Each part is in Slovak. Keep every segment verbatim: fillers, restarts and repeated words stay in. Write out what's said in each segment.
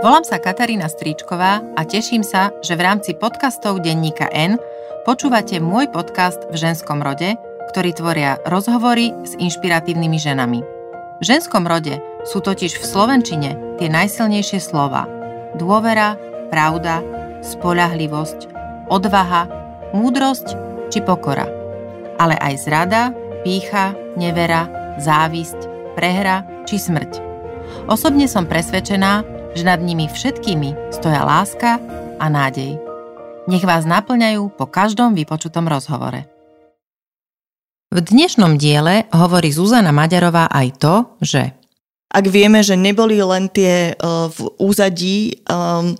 Volám sa Katarína Stričková a teším sa, že v rámci podcastov Denníka N počúvate môj podcast V ženskom rode, ktorý tvoria rozhovory s inšpiratívnymi ženami. V ženskom rode sú totiž v slovenčine tie najsilnejšie slová: dôvera, pravda, spoľahlivosť, odvaha, múdrosť či pokora. Ale aj zrada, pýcha, nevera, závisť, prehra či smrť. Osobne som presvedčená, že nad nimi všetkými stoja láska a nádej. Nech vás naplňajú po každom vypočutom rozhovore. V dnešnom diele hovorí Zuzana Maďarová aj to, že ak vieme, že neboli len tie uh, v úzadí, um,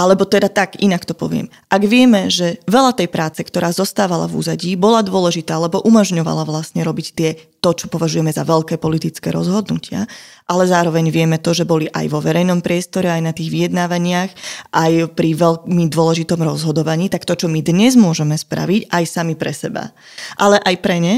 alebo teda tak, inak to poviem. Ak vieme, že veľa tej práce, ktorá zostávala v úzadí, bola dôležitá, lebo umožňovala vlastne robiť tie, to, čo považujeme za veľké politické rozhodnutia, ale zároveň vieme to, že boli aj vo verejnom priestore, aj na tých vyjednávaniach, aj pri veľmi dôležitom rozhodovaní, tak to, čo my dnes môžeme spraviť, aj sami pre seba, ale aj pre ne,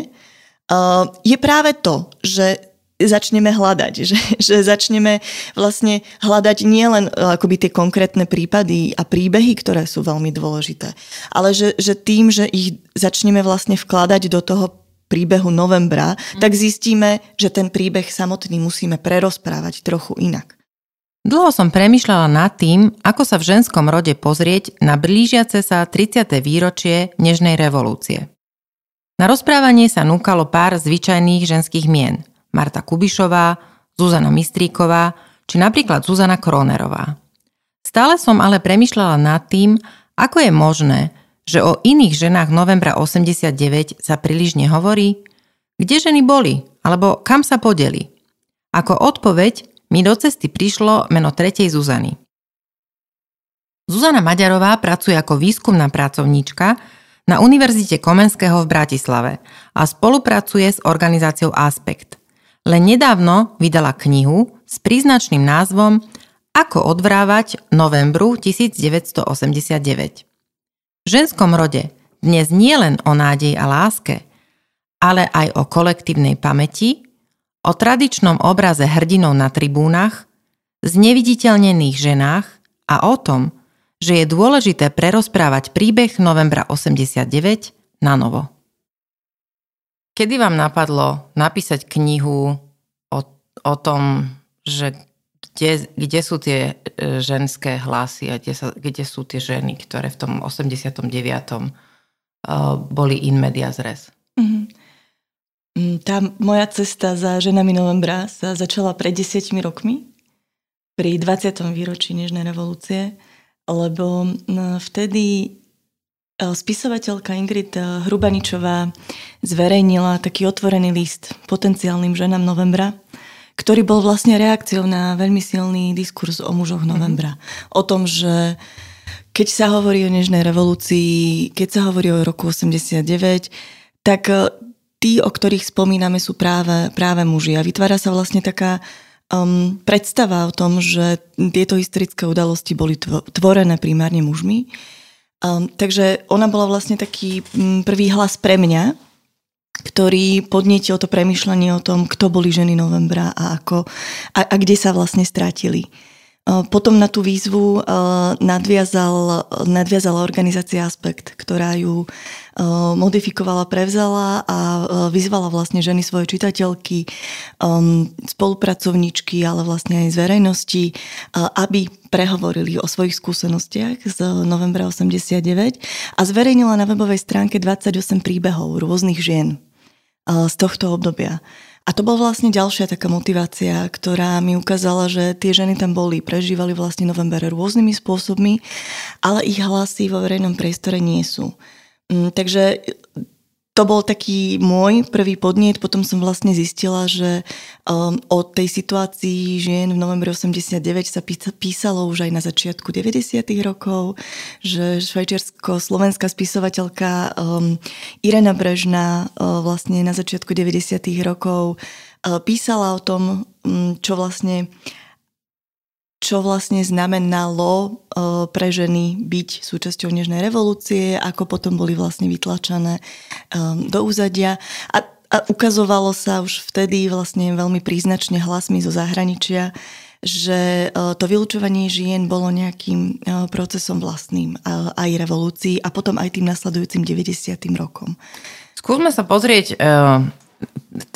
je práve to, že začneme hľadať, že, že začneme vlastne hľadať nielen akoby tie konkrétne prípady a príbehy, ktoré sú veľmi dôležité, ale že, že tým, že ich začneme vlastne vkladať do toho príbehu novembra, mm. tak zistíme, že ten príbeh samotný musíme prerozprávať trochu inak. Dlho som premýšľala nad tým, ako sa v ženskom rode pozrieť na blížiace sa tridsiate výročie Nežnej revolúcie. Na rozprávanie sa núkalo pár zvyčajných ženských mien. Marta Kubišová, Zuzana Mistríková či napríklad Zuzana Kronerová. Stále som ale premýšľala nad tým, ako je možné, že o iných ženách novembra osemdesiatdeväť sa príliš nehovorí, kde ženy boli alebo kam sa podeli. Ako odpoveď mi do cesty prišlo meno tretej Zuzany. Zuzana Maďarová pracuje ako výskumná pracovníčka na Univerzite Komenského v Bratislave a spolupracuje s organizáciou Aspekt. Len nedávno vydala knihu s príznačným názvom Ako odvrávať novembru devätnásťstoosemdesiatdeväť. V ženskom rode dnes nie len o nádeji a láske, ale aj o kolektívnej pamäti, o tradičnom obraze hrdinov na tribúnach, zneviditeľnených ženách a o tom, že je dôležité prerozprávať príbeh novembra osemdesiatdeväť na novo. Kedy vám napadlo napísať knihu o, o tom, že kde, kde sú tie ženské hlasy a kde, sa, kde sú tie ženy, ktoré v tom osemdesiatom deviatom boli in media zres? Mm-hmm. Tá moja cesta za ženami novembra sa začala pred desiatimi rokmi, pri dvadsiatom výročí Nežnej revolúcie, lebo vtedy spisovateľka Ingrid Hrubaničová zverejnila taký otvorený list potenciálnym ženám novembra, ktorý bol vlastne reakciou na veľmi silný diskurs o mužoch novembra. Mm-hmm. O tom, že keď sa hovorí o Nežnej revolúcii, keď sa hovorí o roku osemdesiatdeväť, tak tí, o ktorých spomíname, sú práve, práve muži. A vytvára sa vlastne taká um, predstava o tom, že tieto historické udalosti boli tvorené primárne mužmi. Um, takže ona bola vlastne taký um, prvý hlas pre mňa, ktorý podnietil to premýšľanie o tom, kto boli ženy novembra a, ako, a, a kde sa vlastne strátili. Uh, potom na tú výzvu uh, nadviazal, nadviazala organizácia Aspekt, ktorá ju uh, modifikovala, prevzala a uh, vyzvala vlastne ženy, svoje čitateľky, um, spolupracovníčky, ale vlastne aj z verejnosti, uh, aby prehovorili o svojich skúsenostiach z novembra osemdesiatdeväť a zverejnila na webovej stránke dvadsaťosem príbehov rôznych žien z tohto obdobia. A to bola vlastne ďalšia taká motivácia, ktorá mi ukázala, že tie ženy tam boli, prežívali vlastne november rôznymi spôsobmi, ale ich hlasy vo verejnom priestore nie sú. Takže to bol taký môj prvý podnet, potom som vlastne zistila, že um, o tej situácii žien v novembri osemdesiatdeväť sa písalo už aj na začiatku deväťdesiatych rokov, že švajčiarsko-slovenská spisovateľka um, Irena Brežná um, vlastne na začiatku deväťdesiatych rokov um, písala o tom, um, čo vlastne čo vlastne znamenalo pre ženy byť súčasťou Nežnej revolúcie, ako potom boli vlastne vytlačené do úzadia. A, a A ukazovalo sa už vtedy vlastne veľmi príznačne hlasmi zo zahraničia, že to vylúčovanie žien bolo nejakým procesom vlastným aj revolúcii a potom aj tým nasledujúcim deväťdesiatym rokom. Skúsme sa pozrieť,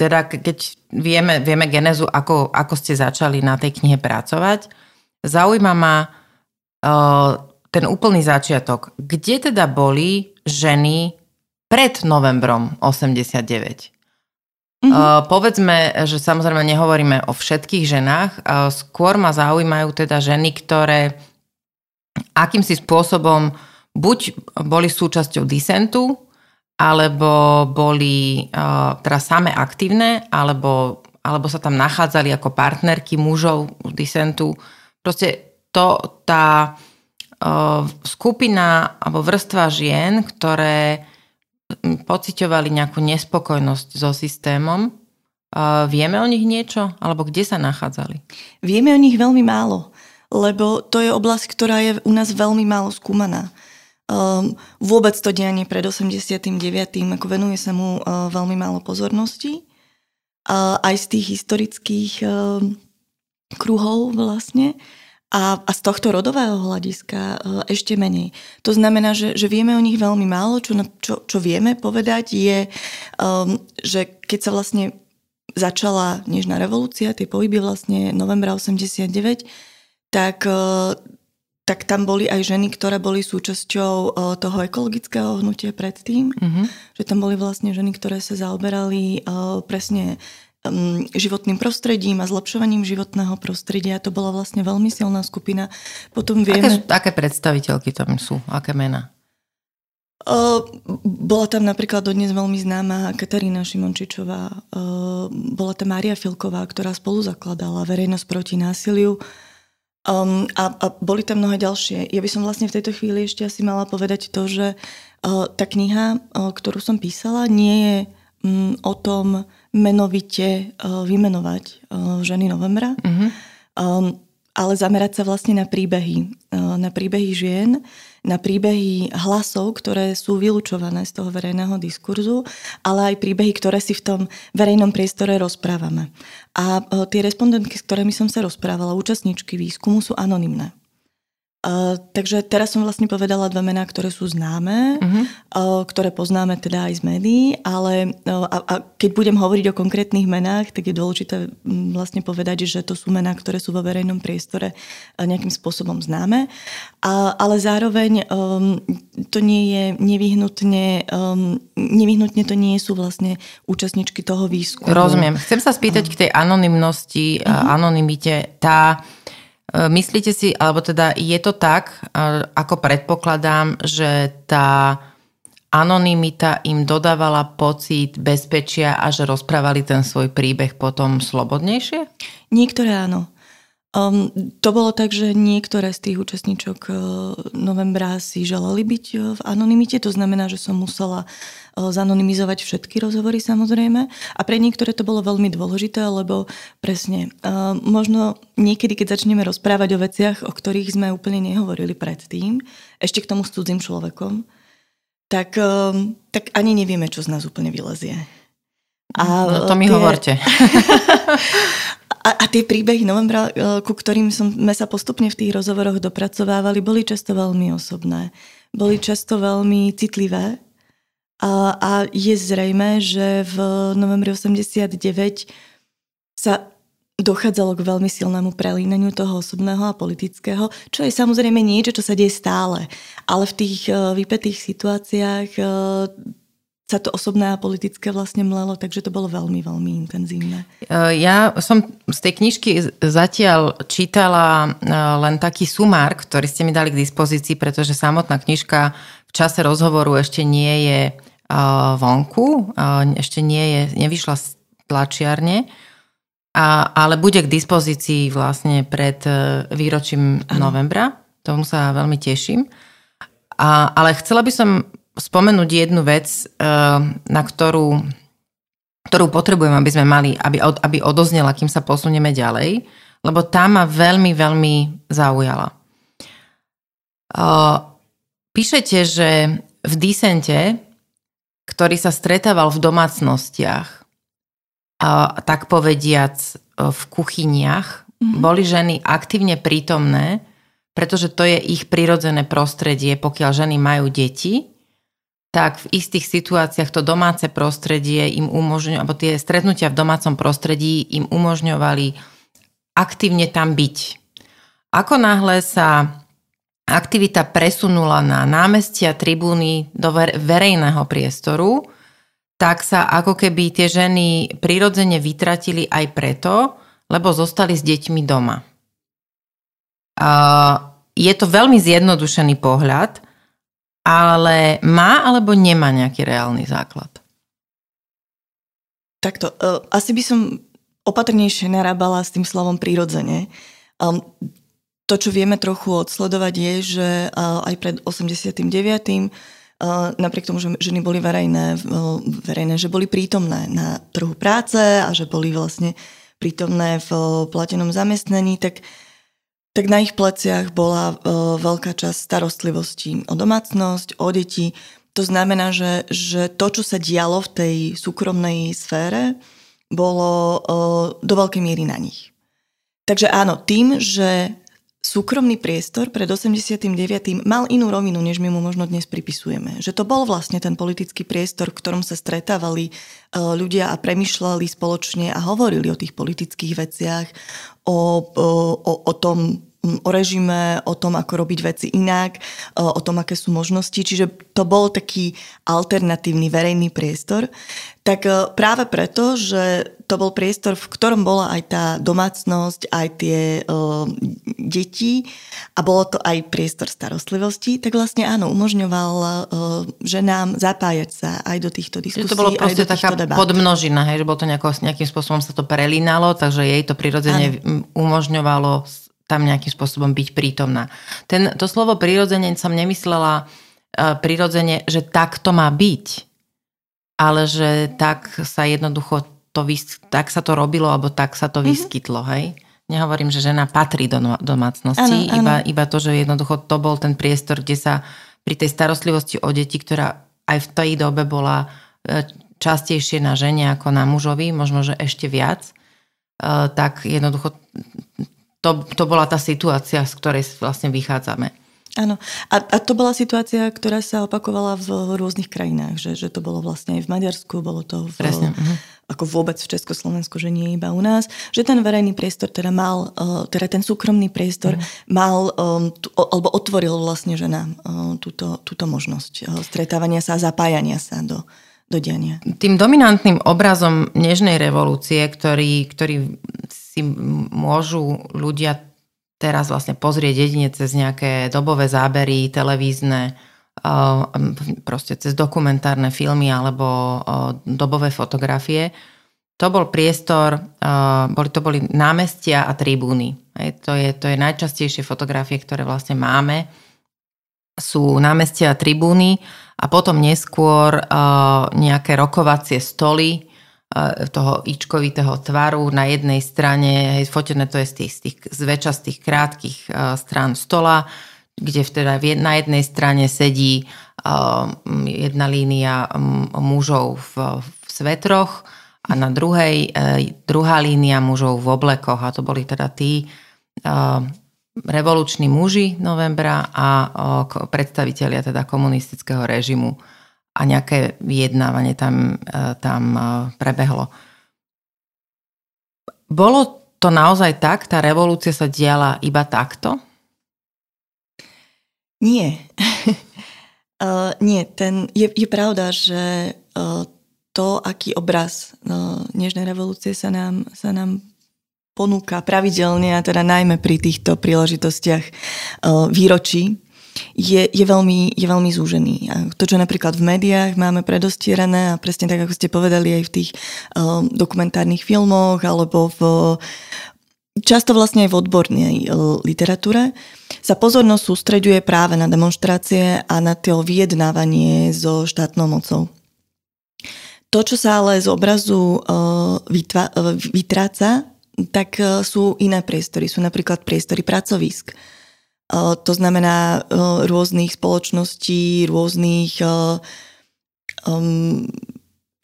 teda keď vieme, vieme genézu, ako, ako ste začali na tej knihe pracovať. Zaujíma ma ten úplný začiatok. Kde teda boli ženy pred novembrom osemdesiatdeväť? Mm-hmm. Povedzme, že samozrejme nehovoríme o všetkých ženách, skôr ma zaujímajú teda ženy, ktoré akýmsi spôsobom buď boli súčasťou disentu, alebo boli teda same aktívne, alebo, alebo sa tam nachádzali ako partnerky mužov disentu. Proste to, tá skupina alebo vrstva žien, ktoré pociťovali nejakú nespokojnosť so systémom. Uh, vieme o nich niečo? Alebo kde sa nachádzali? Vieme o nich veľmi málo, lebo to je oblasť, ktorá je u nás veľmi málo skúmaná. Um, vôbec to dianie pred osemdesiatym deviatym ako venuje sa mu uh, veľmi málo pozornosti. Uh, aj z tých historických uh, kruhov vlastne. A, a z tohto rodového hľadiska ešte menej. To znamená, že, že vieme o nich veľmi málo. Čo, čo, čo vieme povedať je, um, že keď sa vlastne začala Nežná revolúcia, tie pohyby vlastne novembra osemdesiatdeväť, tak, uh, tak tam boli aj ženy, ktoré boli súčasťou uh, toho ekologického hnutia predtým. Mm-hmm. Že tam boli vlastne ženy, ktoré sa zaoberali uh, presne životným prostredím a zlepšovaním životného prostredia. To bola vlastne veľmi silná skupina. Potom vieme... Aké, aké predstaviteľky tam sú? Aké mená? Uh, bola tam napríklad dodnes veľmi známa Katarína Šimončičová. Uh, bola tam Mária Filková, ktorá spolu zakladala Verejnosť proti násiliu. Um, a, a boli tam mnohé ďalšie. Ja by som vlastne v tejto chvíli ešte asi mala povedať to, že uh, tá kniha, uh, ktorú som písala, nie je um, o tom menovite vymenovať ženy novembra, mm-hmm. ale zamerať sa vlastne na príbehy. Na príbehy žien, na príbehy hlasov, ktoré sú vylúčované z toho verejného diskurzu, ale aj príbehy, ktoré si v tom verejnom priestore rozprávame. A tie respondentky, s ktorými som sa rozprávala, účastníčky výskumu, sú anonymné. Uh, takže teraz som vlastne povedala dva mená, ktoré sú známe, uh-huh. uh, ktoré poznáme teda aj z médií, ale uh, a, a keď budem hovoriť o konkrétnych menách, tak je dôležité um, vlastne povedať, že to sú mená, ktoré sú vo verejnom priestore uh, nejakým spôsobom známe. Uh, ale zároveň um, to nie je nevyhnutne, um, nevyhnutne to nie sú vlastne účastničky toho výskumu. Rozumiem. Chcem sa spýtať uh. k tej anonymnosti, uh-huh. anonymite. Tá... Myslíte si, alebo teda je to tak, ako predpokladám, že tá anonymita im dodávala pocit bezpečia a že rozprávali ten svoj príbeh potom slobodnejšie? Niektoré áno. Um, to bolo tak, že niektoré z tých účastníčok novembra si želali byť v anonymite, to znamená, že som musela zanonymizovať všetky rozhovory samozrejme. A pre niektoré to bolo veľmi dôležité, lebo presne, uh, možno niekedy, keď začneme rozprávať o veciach, o ktorých sme úplne nehovorili predtým, ešte k tomu s cudzým človekom, tak, uh, tak ani nevieme, čo z nás úplne vylezie. A no to mi tie... hovorte. a, a tie príbehy novembra, ku ktorým sme sa postupne v tých rozhovoroch dopracovávali, boli často veľmi osobné. Boli často veľmi citlivé. A, a je zrejmé, že v novembri osemdesiatdeväť sa dochádzalo k veľmi silnému prelíneniu toho osobného a politického, čo je samozrejme niečo, čo sa deje stále. Ale v tých uh, vypätých situáciách uh, sa to osobné a politické vlastne mlelo, takže to bolo veľmi, veľmi intenzívne. Ja som z tej knižky zatiaľ čítala len taký sumár, ktorý ste mi dali k dispozícii, pretože samotná knižka v čase rozhovoru ešte nie je vonku, ešte nie je, nevyšla z tlačiarne, ale bude k dispozícii vlastne pred výročím ano. novembra. Tomu sa veľmi teším. A, ale chcela by som spomenúť jednu vec, na ktorú, ktorú potrebujem, aby sme mali, aby, aby odoznela, kým sa posunieme ďalej, lebo tá ma veľmi, veľmi zaujala. Píšete, že v disente, ktorý sa stretával v domácnostiach, tak povediac v kuchyniach, mm-hmm. boli ženy aktívne prítomné, pretože to je ich prirodzené prostredie, pokiaľ ženy majú deti, tak v istých situáciách to domáce prostredie im umožňovalo, alebo tie stretnutia v domácom prostredí im umožňovali aktívne tam byť. Ako náhle sa aktivita presunula na námestia, tribúny do verejného priestoru, tak sa ako keby tie ženy prirodzene vytratili aj preto, lebo zostali s deťmi doma. Je to veľmi zjednodušený pohľad, ale má alebo nemá nejaký reálny základ? Takto, asi by som opatrnejšie narábala s tým slovom prirodzene. To, čo vieme trochu odsledovať, je, že aj pred osemdesiatym deviatym napriek tomu, že ženy boli verejné, verejné, že boli prítomné na trhu práce a že boli vlastne prítomné v platenom zamestnaní, tak, tak na ich pleciach bola veľká časť starostlivosti o domácnosť, o deti. To znamená, že, že to, čo sa dialo v tej súkromnej sfére, bolo do veľkej miery na nich. Takže áno, tým, že súkromný priestor pred osemdesiatym deviatym mal inú rovinu, než my mu možno dnes pripisujeme. Že to bol vlastne ten politický priestor, v ktorom sa stretávali ľudia a premýšľali spoločne a hovorili o tých politických veciach, o, o, o tom, o režime, o tom, ako robiť veci inak, o tom, aké sú možnosti. Čiže to bol taký alternatívny verejný priestor. Tak práve preto, že to bol priestor, v ktorom bola aj tá domácnosť, aj tie uh, deti a bolo to aj priestor starostlivosti, tak vlastne áno, umožňoval uh, ženám zapájať sa aj do týchto diskusí. To bolo proste taká debát. Podmnožina, hej, že bolo to nejako, nejakým spôsobom sa to prelínalo, takže jej to prirodzene áno. umožňovalo tam nejakým spôsobom byť prítomná. Ten, to slovo prirodzene som nemyslela uh, prirodzene, že tak to má byť, ale že tak sa jednoducho to vysk- tak sa to robilo, alebo tak sa to vyskytlo, mm-hmm. hej? Nehovorím, že žena patrí do no- domácnosti, ano, iba, ano. iba to, že jednoducho to bol ten priestor, kde sa pri tej starostlivosti o deti, ktorá aj v tej dobe bola častejšie na žene ako na mužovi, možno, že ešte viac, tak jednoducho to, to bola tá situácia, z ktorej vlastne vychádzame. Áno. A, a to bola situácia, ktorá sa opakovala v rôznych krajinách, že, že to bolo vlastne aj v Maďarsku, bolo to v, Presne. ako vôbec v Československu, že nie iba u nás, že ten verejný priestor, teda mal, teda ten súkromný priestor mm. mal, alebo otvoril vlastne ženám túto, túto možnosť stretávania sa a zapájania sa do, do diania. Tým dominantným obrazom Nežnej revolúcie, ktorý, ktorý si môžu ľudia teraz vlastne pozrieť jedine cez nejaké dobové zábery, televízne, proste cez dokumentárne filmy alebo dobové fotografie. To bol priestor, to boli námestia a tribúny. To je, to je najčastejšie fotografie, ktoré vlastne máme. Sú námestia a tribúny a potom neskôr nejaké rokovacie stoly toho ičkovitého tvaru na jednej strane, hej, fotené to je z tých, z tých, zväčša z tých krátkych uh, strán stola, kde vtedy v, na jednej strane sedí uh, jedna línia mužov v, v svetroch a na druhej uh, druhá línia mužov v oblekoch a to boli teda tí uh, revoluční muži novembra a uh, predstavitelia teda komunistického režimu. A nejaké vyjednávanie tam, tam prebehlo. Bolo to naozaj tak? Tá revolúcia sa diala iba takto? Nie. uh, nie, ten, je, je pravda, že uh, to, aký obraz uh, Nežnej revolúcie sa nám, sa nám ponúka pravidelne, a teda najmä pri týchto príležitostiach uh, výročí, Je, je, veľmi, je veľmi zúžený. A to, čo napríklad v médiách máme predostierané a presne tak, ako ste povedali, aj v tých um, dokumentárnych filmoch alebo v, často vlastne aj v odbornej uh, literatúre, sa pozornosť sústreďuje práve na demonštrácie a na to vyjednávanie so štátnou mocou. To, čo sa ale z obrazu uh, vytva, uh, vytráca, tak uh, sú iné priestory. Sú napríklad priestory pracovísk. To znamená rôznych spoločností, rôznych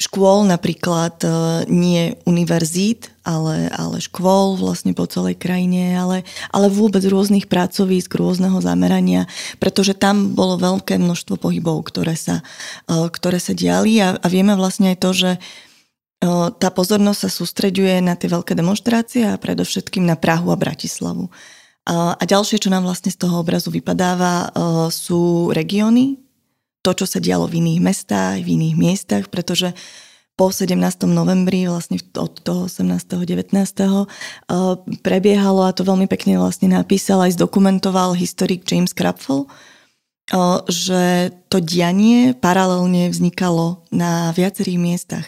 škôl napríklad, nie univerzít, ale, ale škôl vlastne po celej krajine, ale, ale vôbec rôznych pracovísk, rôzneho zamerania, pretože tam bolo veľké množstvo pohybov, ktoré sa, ktoré sa diali a, a vieme vlastne aj to, že tá pozornosť sa sústreďuje na tie veľké demonštrácie a predovšetkým na Prahu a Bratislavu. A, a ďalšie, čo nám vlastne z toho obrazu vypadáva, sú regióny, to, čo sa dialo v iných mestách, v iných miestach, pretože po sedemnásteho novembri, vlastne od toho osemnásteho devätnásteho prebiehalo, a to veľmi pekne vlastne napísal aj zdokumentoval historik James Krapfel, že to dianie paralelne vznikalo na viacerých miestach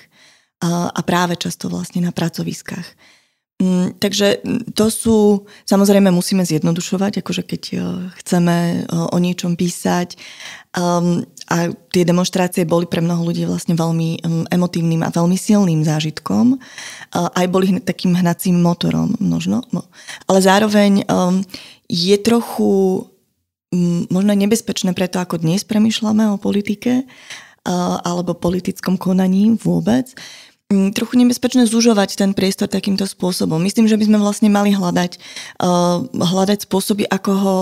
a práve často vlastne na pracoviskách. Takže to sú, samozrejme musíme zjednodušovať, akože keď chceme o niečom písať. A tie demonštrácie boli pre mnoho ľudí vlastne veľmi emotívnym a veľmi silným zážitkom. Aj boli takým hnacím motorom množno. Ale zároveň je trochu možno nebezpečné preto, ako dnes premýšľame o politike alebo politickom konaní vôbec, trochu nebezpečné zužovať ten priestor takýmto spôsobom. Myslím, že by sme vlastne mali hľadať, uh, hľadať spôsoby, ako ho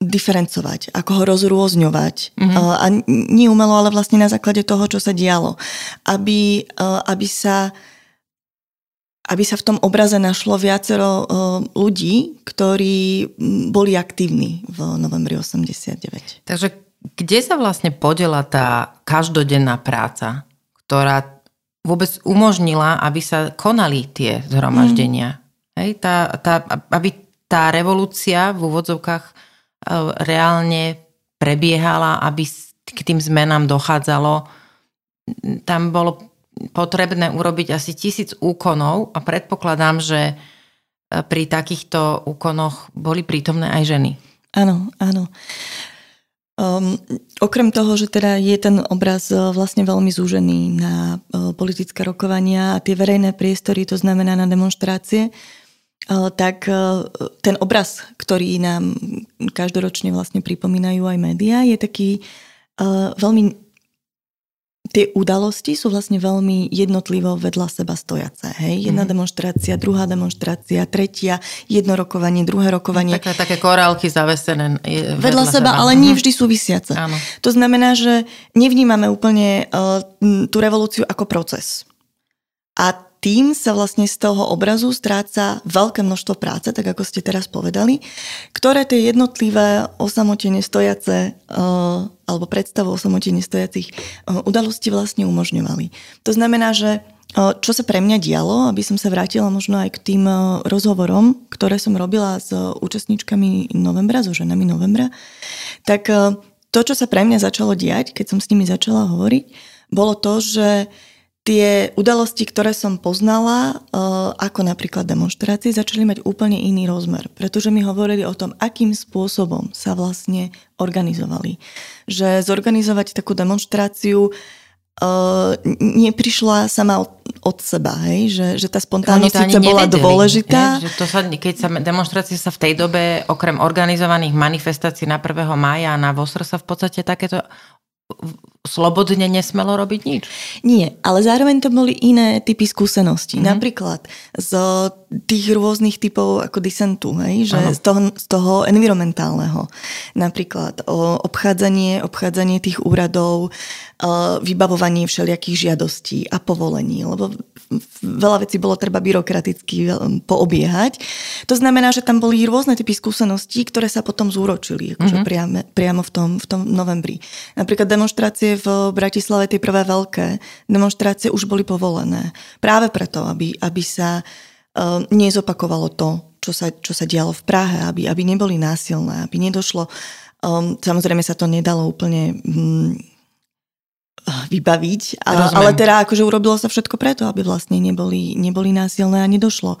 diferencovať, ako ho rozrôzňovať. Mm-hmm. Uh, a nie umelo, ale vlastne na základe toho, čo sa dialo. Aby, uh, aby, sa, aby sa v tom obraze našlo viacero uh, ľudí, ktorí boli aktívni v novembri osemdesiatdeväť. Takže kde sa vlastne podela tá každodenná práca, ktorá vôbec umožnila, aby sa konali tie zhromaždenia. Mm. Hej, tá, tá, aby tá revolúcia v úvodzovkách reálne prebiehala, aby k tým zmenám dochádzalo. Tam bolo potrebné urobiť asi tisíc úkonov a predpokladám, že pri takýchto úkonoch boli prítomné aj ženy. Áno, áno. Um, okrem toho, že teda je ten obraz uh, vlastne veľmi zúžený na uh, politické rokovania a tie verejné priestory, to znamená na demonštrácie, uh, tak uh, ten obraz, ktorý nám každoročne vlastne pripomínajú aj médiá, je taký uh, veľmi... Tie udalosti sú vlastne veľmi jednotlivo vedľa seba stojace. Hej? Jedna mm. demonštrácia, druhá demonštrácia, tretia, jedno rokovanie, druhé rokovanie. Také, také korálky zavesené. Vedľa, vedľa seba, seba, ale nie vždy súvisiace. Áno. To znamená, že nevnímame úplne uh, tú revolúciu ako proces. A tým sa vlastne z toho obrazu stráca veľké množstvo práce, tak ako ste teraz povedali, ktoré tie jednotlivé osamotene stojace uh, alebo predstavu o samotení stojacich udalostí vlastne umožňovali. To znamená, že čo sa pre mňa dialo, aby som sa vrátila možno aj k tým rozhovorom, ktoré som robila s účastníčkami novembra, so ženami novembra, tak to, čo sa pre mňa začalo diať, keď som s nimi začala hovoriť, bolo to, že tie udalosti, ktoré som poznala, ako napríklad demonštrácie, začali mať úplne iný rozmer, pretože mi hovorili o tom, akým spôsobom sa vlastne organizovali. Že zorganizovať takú demonštráciu uh, neprišla sama od, od seba, hej? Že, že tá spontánnosť bola dôležitá. Je, že to sa, keď sa demonstrácie sa v tej dobe, okrem organizovaných manifestácií na prvého mája a na Vosr sa v podstate takéto slobodne nesmelo robiť nič. Nie, ale zároveň to boli iné typy skúseností. Mm-hmm. Napríklad z tých rôznych typov ako disentu, hej, že z toho, z toho environmentálneho. Napríklad o obchádzanie, obchádzanie tých úradov, vybavovanie všelijakých žiadostí a povolení, lebo veľa vecí bolo treba byrokraticky poobiehať. To znamená, že tam boli rôzne typy skúseností, ktoré sa potom zúročili, akože mm-hmm. priame, priamo v tom, v tom novembri. Napríklad demonštrácie v Bratislave, tie prvé veľké demonštrácie už boli povolené. Práve preto, aby, aby sa uh, nezopakovalo to, čo sa, čo sa dialo v Prahe, aby, aby neboli násilné, aby nedošlo. Um, samozrejme sa to nedalo úplne... Mm, vybaviť, a, ale teda akože urobilo sa všetko preto, aby vlastne neboli, neboli násilné a nedošlo uh,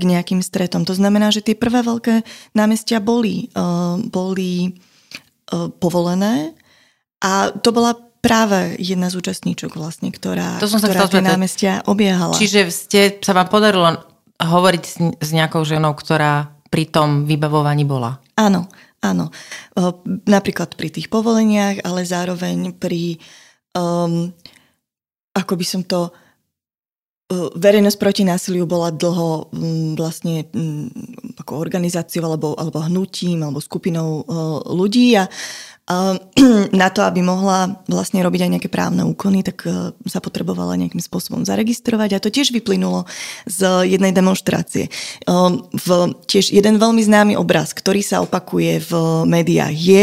k nejakým stretom. To znamená, že tie prvé veľké námestia boli, uh, boli uh, povolené a to bola práve jedna z účastníčok vlastne, ktorá, ktorá tie námestia obiehala. Čiže ste, sa vám podarilo hovoriť s, s nejakou ženou, ktorá pri tom vybavovaní bola? Áno, áno. Uh, napríklad pri tých povoleniach, ale zároveň pri Um, ako by som to... Verejnosť proti násiliu bola dlho vlastne ako organizáciou alebo, alebo hnutím alebo skupinou ľudí a, a na to, aby mohla vlastne robiť aj nejaké právne úkony, tak sa potrebovala nejakým spôsobom zaregistrovať a to tiež vyplynulo z jednej demonštrácie. V, tiež jeden veľmi známy obraz, ktorý sa opakuje v médiách, je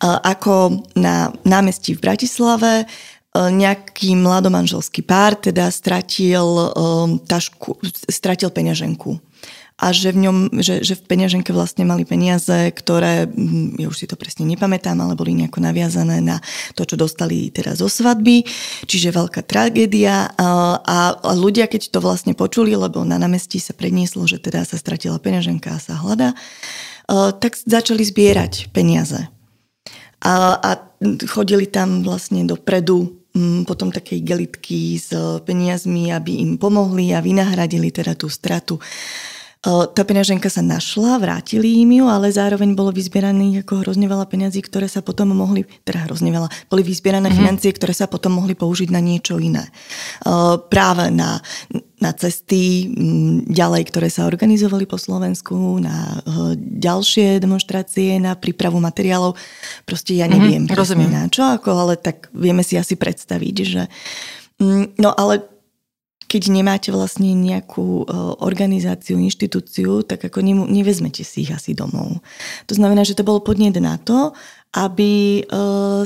ako na námestí v Bratislave nejaký mladomanželský pár teda stratil, um, tašku, stratil peňaženku. A že v, ňom, že, že v peňaženke vlastne mali peniaze, ktoré, ja už si to presne nepamätám, ale boli nejako naviazané na to, čo dostali teda zo svadby. Čiže veľká tragédia. A, a ľudia, keď to vlastne počuli, lebo na námestí sa prednieslo, že teda sa stratila peňaženka a sa hľadá, uh, tak začali zbierať peniaze. A, a chodili tam vlastne dopredu potom také gelitky s peniazmi, aby im pomohli a vynahradili teda tú stratu. Tá peňaženka sa našla, vrátili im ju, ale zároveň bolo vyzbieraných ako hrozne veľa peňazí, ktoré sa potom mohli, teda hrozne veľa, boli vyzbierané mm-hmm. financie, ktoré sa potom mohli použiť na niečo iné. Práve na, na cesty ďalej, ktoré sa organizovali po Slovensku, na ďalšie demonštrácie, na prípravu materiálov. Proste ja neviem mm-hmm. presne na čo, ako, ale tak vieme si asi predstaviť, že... No ale... keď nemáte vlastne nejakú organizáciu, inštitúciu, tak ako nevezmete si ich asi domov. To znamená, že to bol podnet na to, aby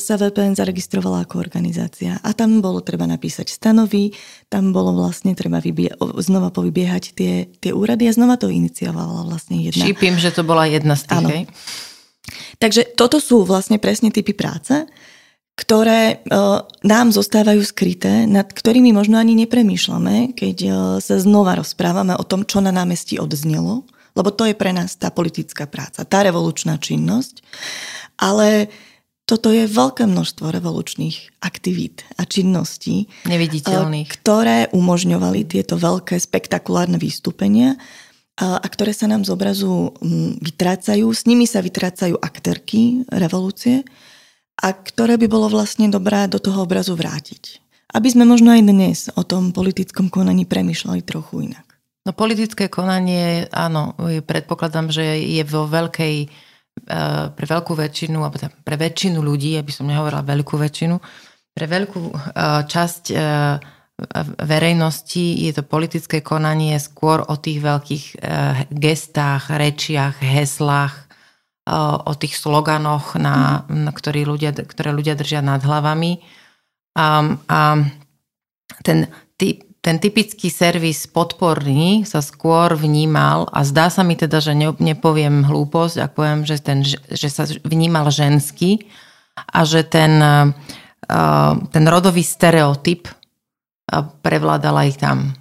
sa vé pé en zaregistrovala ako organizácia. A tam bolo treba napísať stanovy, tam bolo vlastne treba vybie- znova povybiehať tie, tie úrady a znova to iniciovala vlastne jedna. Šípim, že to bola jedna z tých, hej? Takže toto sú vlastne presne typy práce, ktoré uh, nám zostávajú skryté, nad ktorými možno ani nepremýšľame, keď uh, sa znova rozprávame o tom, čo na námestí odznelo, lebo to je pre nás tá politická práca, tá revolučná činnosť. Ale toto je veľké množstvo revolučných aktivít a činností, neviditeľných, uh, ktoré umožňovali tieto veľké spektakulárne vystúpenia uh, a ktoré sa nám z obrazu um, vytrácajú. S nimi sa vytrácajú aktérky revolúcie, a ktoré by bolo vlastne dobré do toho obrazu vrátiť. Aby sme možno aj dnes o tom politickom konaní premýšľali trochu inak. No politické konanie, áno, predpokladám, že je vo veľkej, pre veľkú väčšinu, alebo pre väčšinu ľudí, aby som nehovorila veľkú väčšinu, pre veľkú časť verejnosti je to politické konanie skôr o tých veľkých gestách, rečiach, heslách, o tých sloganoch, na, na ktorý ľudia, ktoré ľudia držia nad hlavami. A, a ten, ty, ten typický servis podporný sa skôr vnímal, a zdá sa mi teda, že ne, nepoviem hlúposť, ak poviem, že, ten, že sa vnímal ženský a že ten, ten rodový stereotyp prevládal aj tam.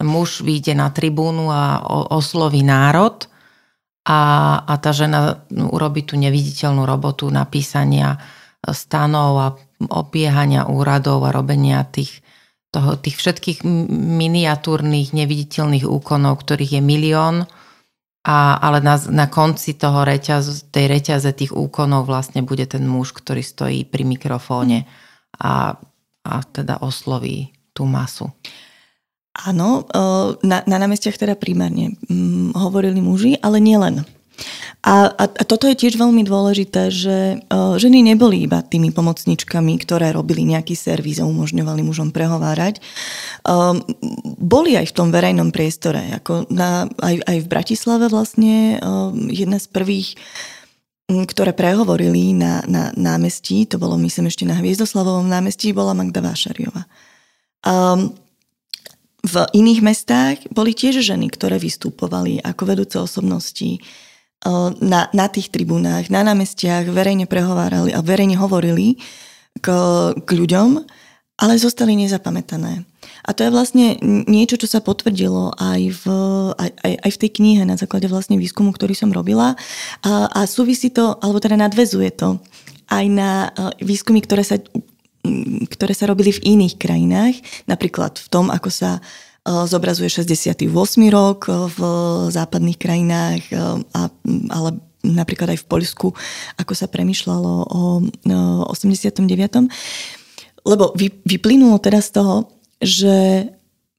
Muž vyjde na tribúnu a osloví národ, A, a tá žena urobí tú neviditeľnú robotu napísania stanov a obiehania úradov a robenia tých, toho, tých všetkých miniatúrnych neviditeľných úkonov, ktorých je milión, a, ale na, na konci toho reťaz, tej reťaze tých úkonov vlastne bude ten muž, ktorý stojí pri mikrofóne a, a teda osloví tú masu. Áno, na, na námestiach teda primárne hm, hovorili muži, ale nielen. A, a, a toto je tiež veľmi dôležité, že uh, ženy neboli iba tými pomocničkami, ktoré robili nejaký servis a umožňovali mužom prehovárať. Um, boli aj v tom verejnom priestore. Ako na, aj, aj v Bratislave vlastne um, jedna z prvých, ktoré prehovorili na, na námestí, to bolo myslím ešte na Hviezdoslavovom námestí, bola Magda Vášariová. Um, V iných mestách boli tiež ženy, ktoré vystupovali ako vedúce osobnosti na, na tých tribúnách, na námestiach, verejne prehovárali a verejne hovorili k, k ľuďom, ale zostali nezapamätané. A to je vlastne niečo, čo sa potvrdilo aj v, aj, aj, aj v tej knihe na základe vlastne výskumu, ktorý som robila. A, a súvisí to, alebo teda nadväzuje to aj na výskumy, ktoré sa... ktoré sa robili v iných krajinách, napríklad v tom, ako sa zobrazuje šesťdesiaty ôsmy rok v západných krajinách, a, ale napríklad aj v Poľsku, ako sa premýšľalo o osemdesiatom deviatom lebo vyplynulo teraz z toho, že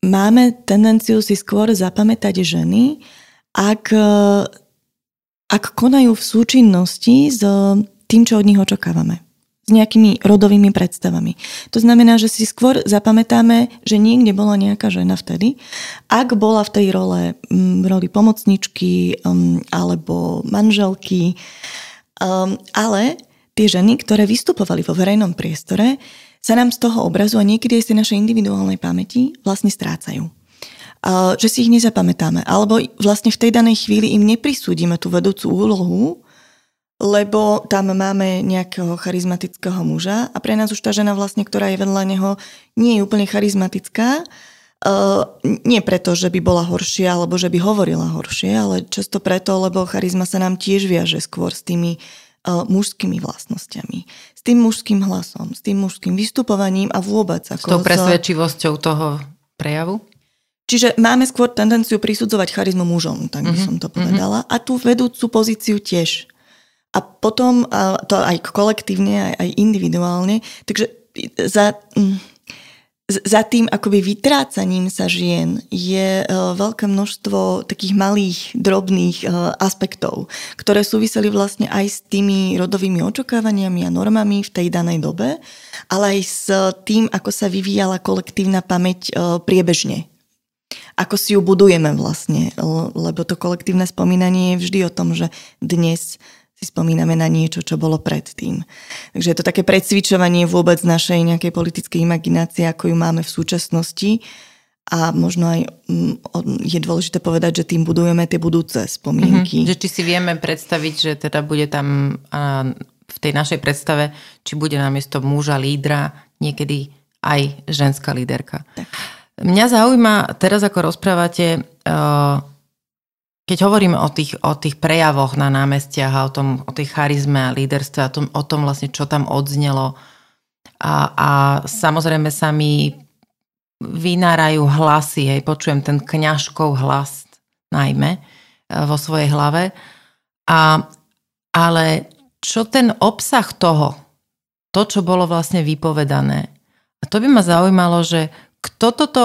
máme tendenciu si skôr zapamätať ženy, ak, ak konajú v súčinnosti s tým, čo od nich očakávame. S nejakými rodovými predstavami. To znamená, že si skôr zapamätáme, že niekde bola nejaká žena vtedy, ak bola v tej role, v roli pomocničky alebo manželky. Ale tie ženy, ktoré vystupovali vo verejnom priestore, sa nám z toho obrazu a niekedy aj z našej individuálnej pamäti vlastne strácajú. Že si ich nezapamätáme. Alebo vlastne v tej danej chvíli im neprisúdime tú vedúcu úlohu, lebo tam máme nejakého charizmatického muža a pre nás už tá žena vlastne, ktorá je vedľa neho, nie je úplne charizmatická. Uh, nie preto, že by bola horšia alebo že by hovorila horšie, ale často preto, lebo charizma sa nám tiež viaže skôr s tými uh, mužskými vlastnosťami, s tým mužským hlasom, s tým mužským vystupovaním a vôbec ako... S tou presvedčivosťou toho prejavu? Čiže máme skôr tendenciu prisudzovať charizmu mužom, tak by som to povedala. A tú vedúcu pozíciu tiež. A potom, a to aj kolektívne, aj, aj individuálne, takže za, za tým akoby vytrácaním sa žien je veľké množstvo takých malých, drobných aspektov, ktoré súviseli vlastne aj s tými rodovými očakávaniami a normami v tej danej dobe, ale aj s tým, ako sa vyvíjala kolektívna pamäť priebežne. Ako si ju budujeme vlastne, lebo to kolektívne spomínanie je vždy o tom, že dnes spomíname na niečo, čo bolo predtým. Takže je to také precvičovanie vôbec našej nejakej politickej imaginácie, ako ju máme v súčasnosti. A možno aj je dôležité povedať, že tým budujeme tie budúce spomienky. Mm-hmm. Či si vieme predstaviť, že teda bude tam v tej našej predstave, či bude namiesto muža lídra niekedy aj ženská líderka. Tak. Mňa zaujíma, teraz ako rozprávate... Uh, Keď hovoríme o tých, o tých prejavoch na námestiach a o, tom, o tej charizme a líderstve a tom, o tom vlastne, čo tam odznelo a, a samozrejme sa mi vynárajú hlasy, hej, počujem ten kňažkov hlas najmä vo svojej hlave, a, ale čo ten obsah toho, to, čo bolo vlastne vypovedané, a to by ma zaujímalo, že kto toto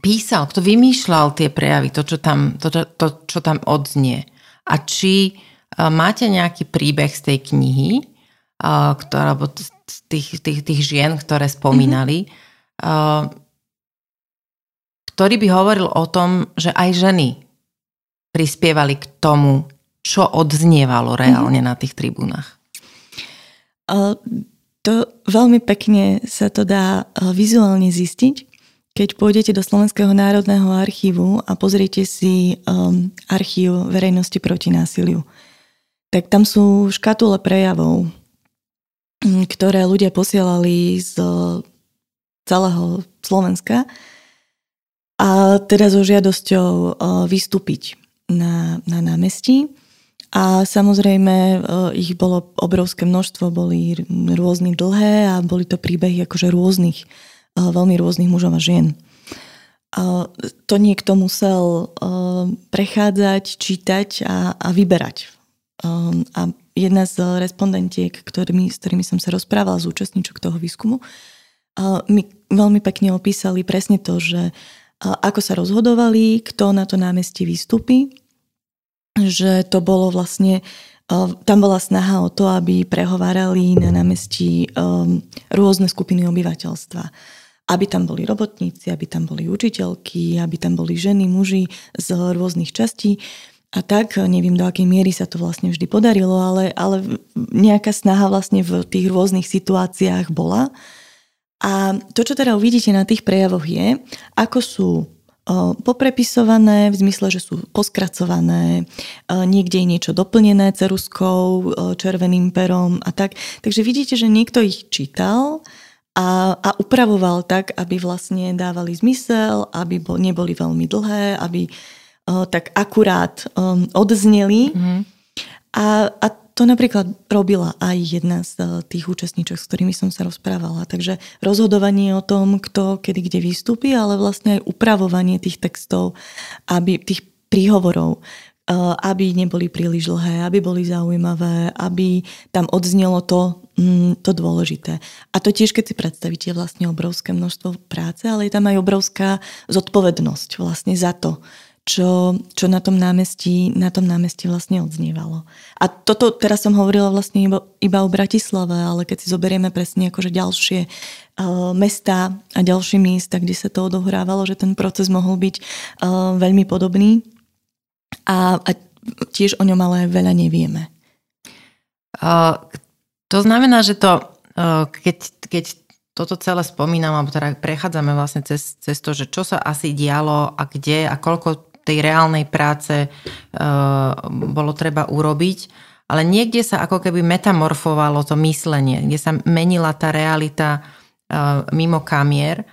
písal, kto vymýšľal tie prejavy, to, čo tam, to, to, čo tam odznie. A či máte nejaký príbeh z tej knihy, ktorá, alebo z tých, tých, tých žien, ktoré spomínali, mm-hmm. ktorý by hovoril o tom, že aj ženy prispievali k tomu, čo odznievalo reálne mm-hmm. na tých tribúnach. To veľmi pekne sa to dá vizuálne zistiť. Keď pôjdete do Slovenského národného archívu a pozriete si um, archív Verejnosti proti násiliu, tak tam sú škatule prejavov, ktoré ľudia posielali z celého Slovenska a teda so žiadosťou uh, vystúpiť na, na námestí. A samozrejme uh, ich bolo obrovské množstvo, boli rôzne dlhé a boli to príbehy akože rôznych veľmi rôznych mužov a žien. To niekto musel prechádzať, čítať a, a vyberať. A jedna z respondentiek, ktorými, s ktorými som sa rozprávala, z účastníčok toho výskumu, mi veľmi pekne opísali presne to, že ako sa rozhodovali, kto na to námestí vystúpi, že to bolo vlastne... Tam bola snaha o to, aby prehovárali na námestí rôzne skupiny obyvateľstva. Aby tam boli robotníci, aby tam boli učiteľky, aby tam boli ženy, muži z rôznych častí. A tak, neviem do akej miery sa to vlastne vždy podarilo, ale, ale nejaká snaha vlastne v tých rôznych situáciách bola. A to, čo teda uvidíte na tých prejavoch je, ako sú poprepisované, v zmysle, že sú poskracované, niekde je niečo doplnené ceruskou, červeným perom a tak. Takže vidíte, že niekto ich čítal a, a upravoval tak, aby vlastne dávali zmysel, aby bo, neboli veľmi dlhé, aby uh, tak akurát um, odzneli. Mm-hmm. A, a to napríklad robila aj jedna z tých účastníčok, s ktorými som sa rozprávala. Takže rozhodovanie o tom, kto kedy kde vystúpi, ale vlastne aj upravovanie tých textov, aby, tých príhovorov, aby neboli príliš dlhé, aby boli zaujímavé, aby tam odznelo to, to dôležité. A to tiež, keď si predstavíte, je vlastne obrovské množstvo práce, ale je tam aj obrovská zodpovednosť vlastne za to, čo, čo na tom námestí, na tom námestí vlastne odznievalo. A toto teraz som hovorila vlastne iba, iba o Bratislave, ale keď si zoberieme presne akože ďalšie uh, mestá a ďalšie miesta, kde sa to odohrávalo, že ten proces mohol byť uh, veľmi podobný a, a tiež o ňom ale veľa nevieme. Uh, to znamená, že to uh, keď, keď toto celé spomínam, alebo teda prechádzame vlastne cez, cez to, že čo sa asi dialo a kde a koľko tej reálnej práce e, bolo treba urobiť, ale niekde sa ako keby metamorfovalo to myslenie, kde sa menila tá realita e, mimo kamier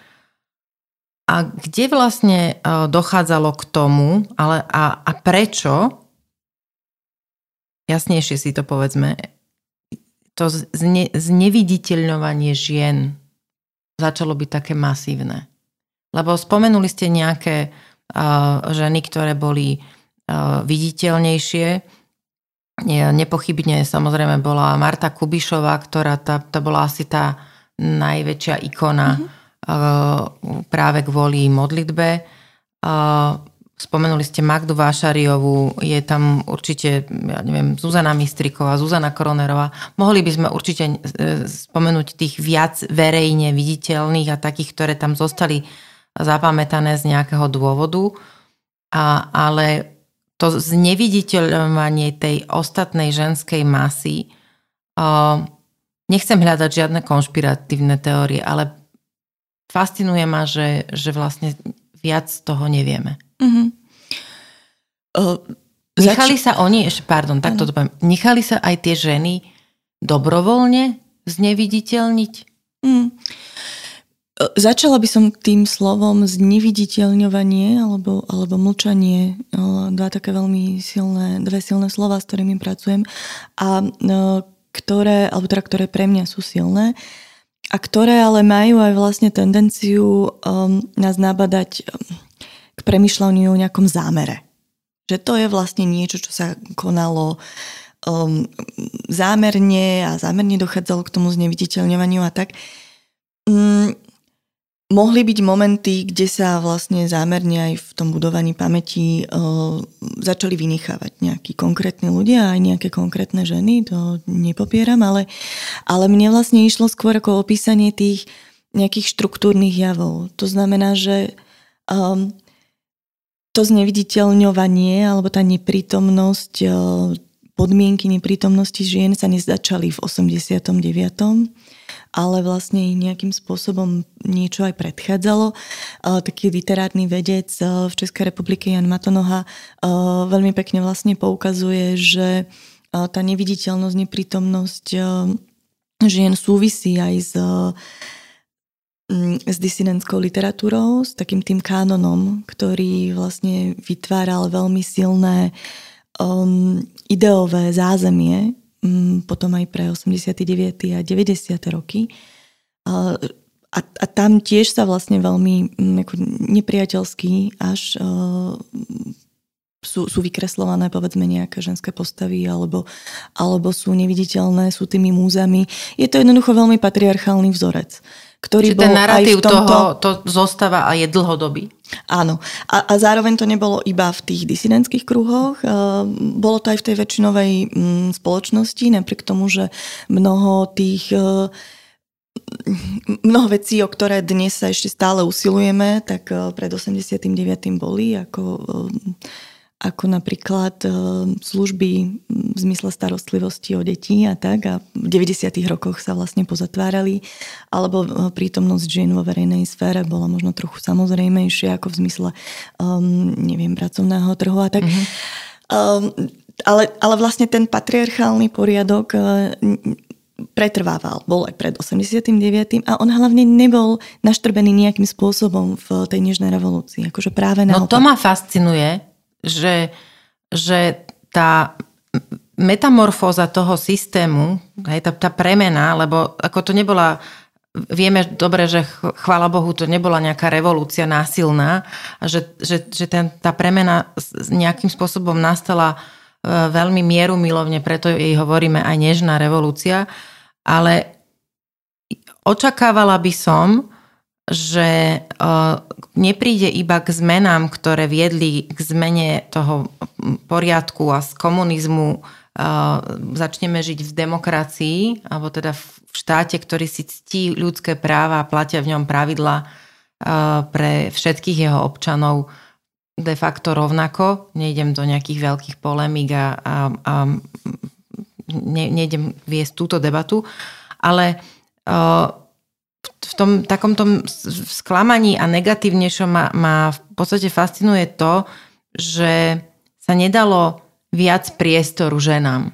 a kde vlastne e, dochádzalo k tomu, ale a, a prečo, jasnejšie si to povedzme, to zne, zneviditeľňovanie žien začalo byť také masívne. Lebo spomenuli ste nejaké uh, ženy, ktoré boli uh, viditeľnejšie. Nepochybne samozrejme bola Marta Kubišová, ktorá tá, tá bola asi tá najväčšia ikona mm-hmm. uh, práve kvôli modlitbe. Uh, spomenuli ste Magdu Vášariovú, je tam určite, ja neviem, Zuzana Mistríková, Zuzana Kronerová. Mohli by sme určite spomenúť tých viac verejne viditeľných a takých, ktoré tam zostali zapamätané z nejakého dôvodu. A, ale to zneviditeľovanie tej ostatnej ženskej masy, uh, nechcem hľadať žiadne konšpiratívne teórie, ale fascinuje ma, že, že vlastne viac toho nevieme. Uh-huh. Uh, nechali zač- sa oni, ešte pardon, takto to poviem, nechali sa aj tie ženy dobrovoľne zneviditeľniť? Uh-huh. Uh, začala by som tým slovom zneviditeľňovanie alebo, alebo mlčanie, uh, dva také veľmi silné, dve silné slova, s ktorými pracujem a uh, ktoré, alebo teda ktoré pre mňa sú silné a ktoré ale majú aj vlastne tendenciu um, nás nabadať um, k premyšľaniu o nejakom zámere. Že to je vlastne niečo, čo sa konalo um, zámerne a zámerne dochádzalo k tomu zneviditeľňovaniu a tak. Um, mohli byť momenty, kde sa vlastne zámerne aj v tom budovaní pamäti um, začali vynechávať nejakí konkrétni ľudia, aj nejaké konkrétne ženy, to nepopieram, ale, ale mne vlastne išlo skôr ako opísanie tých nejakých štruktúrnych javov. To znamená, že um, to zneviditeľňovanie alebo tá neprítomnosť, podmienky neprítomnosti žien sa nezačali v osemdesiatom deviatom ale vlastne ich nejakým spôsobom niečo aj predchádzalo. Taký literárny vedec v Českej republike Jan Matonoha veľmi pekne vlastne poukazuje, že tá neviditeľnosť, neprítomnosť žien súvisí aj s s disidentskou literatúrou, s takým tým kánonom, ktorý vlastne vytváral veľmi silné um, ideové zázemie, um, potom aj pre osemdesiate deviate a deväťdesiate roky. Uh, a, a tam tiež sa vlastne veľmi um, ako nepriateľský až uh, sú, sú vykreslované, povedzme, nejaké ženské postavy alebo, alebo sú neviditeľné, sú tými múzami. Je to jednoducho veľmi patriarchálny vzorec, ktorý bol aj v tomto... toho, to zostáva a je dlhodobý. Áno. A, a zároveň to nebolo iba v tých disidentských kruhoch. Bolo to aj v tej väčšinovej spoločnosti, napriek tomu, že mnoho tých... Mnoho vecí, o ktoré dnes sa ešte stále usilujeme, tak pred osemdesiatym deviatym boli, ako, ako napríklad služby v zmysle starostlivosti o deti a tak. A v deväťdesiatych rokoch sa vlastne pozatvárali. Alebo prítomnosť žien vo verejnej sfére bola možno trochu samozrejmejšia ako v zmysle, um, neviem, pracovného trhu a tak. Mm-hmm. Um, ale, ale vlastne ten patriarchálny poriadok pretrvával, bol aj pred osemdesiatym deviatym a on hlavne nebol naštrbený nejakým spôsobom v tej nežnej revolúcii. Akože práve naopak. No to ma fascinuje, že, že tá metamorfóza toho systému, aj tá, tá premena, lebo ako to nebola, vieme dobre, že chvála Bohu, to nebola nejaká revolúcia násilná, že, že, že ten, tá premena nejakým spôsobom nastala veľmi mierumilovne, preto jej hovoríme aj nežná revolúcia. ale očakávala by som, že nepríde iba k zmenám, ktoré viedli k zmene toho poriadku a z komunizmu začneme žiť v demokracii, alebo teda v štáte, ktorý si ctí ľudské práva a platia v ňom pravidlá pre všetkých jeho občanov de facto rovnako. Nejdem do nejakých veľkých polemík a, a, a ne, nejdem viesť túto debatu, ale v tom takomto sklamaní a negatívnejšom ma, ma v podstate fascinuje to, že sa nedalo viac priestoru ženám.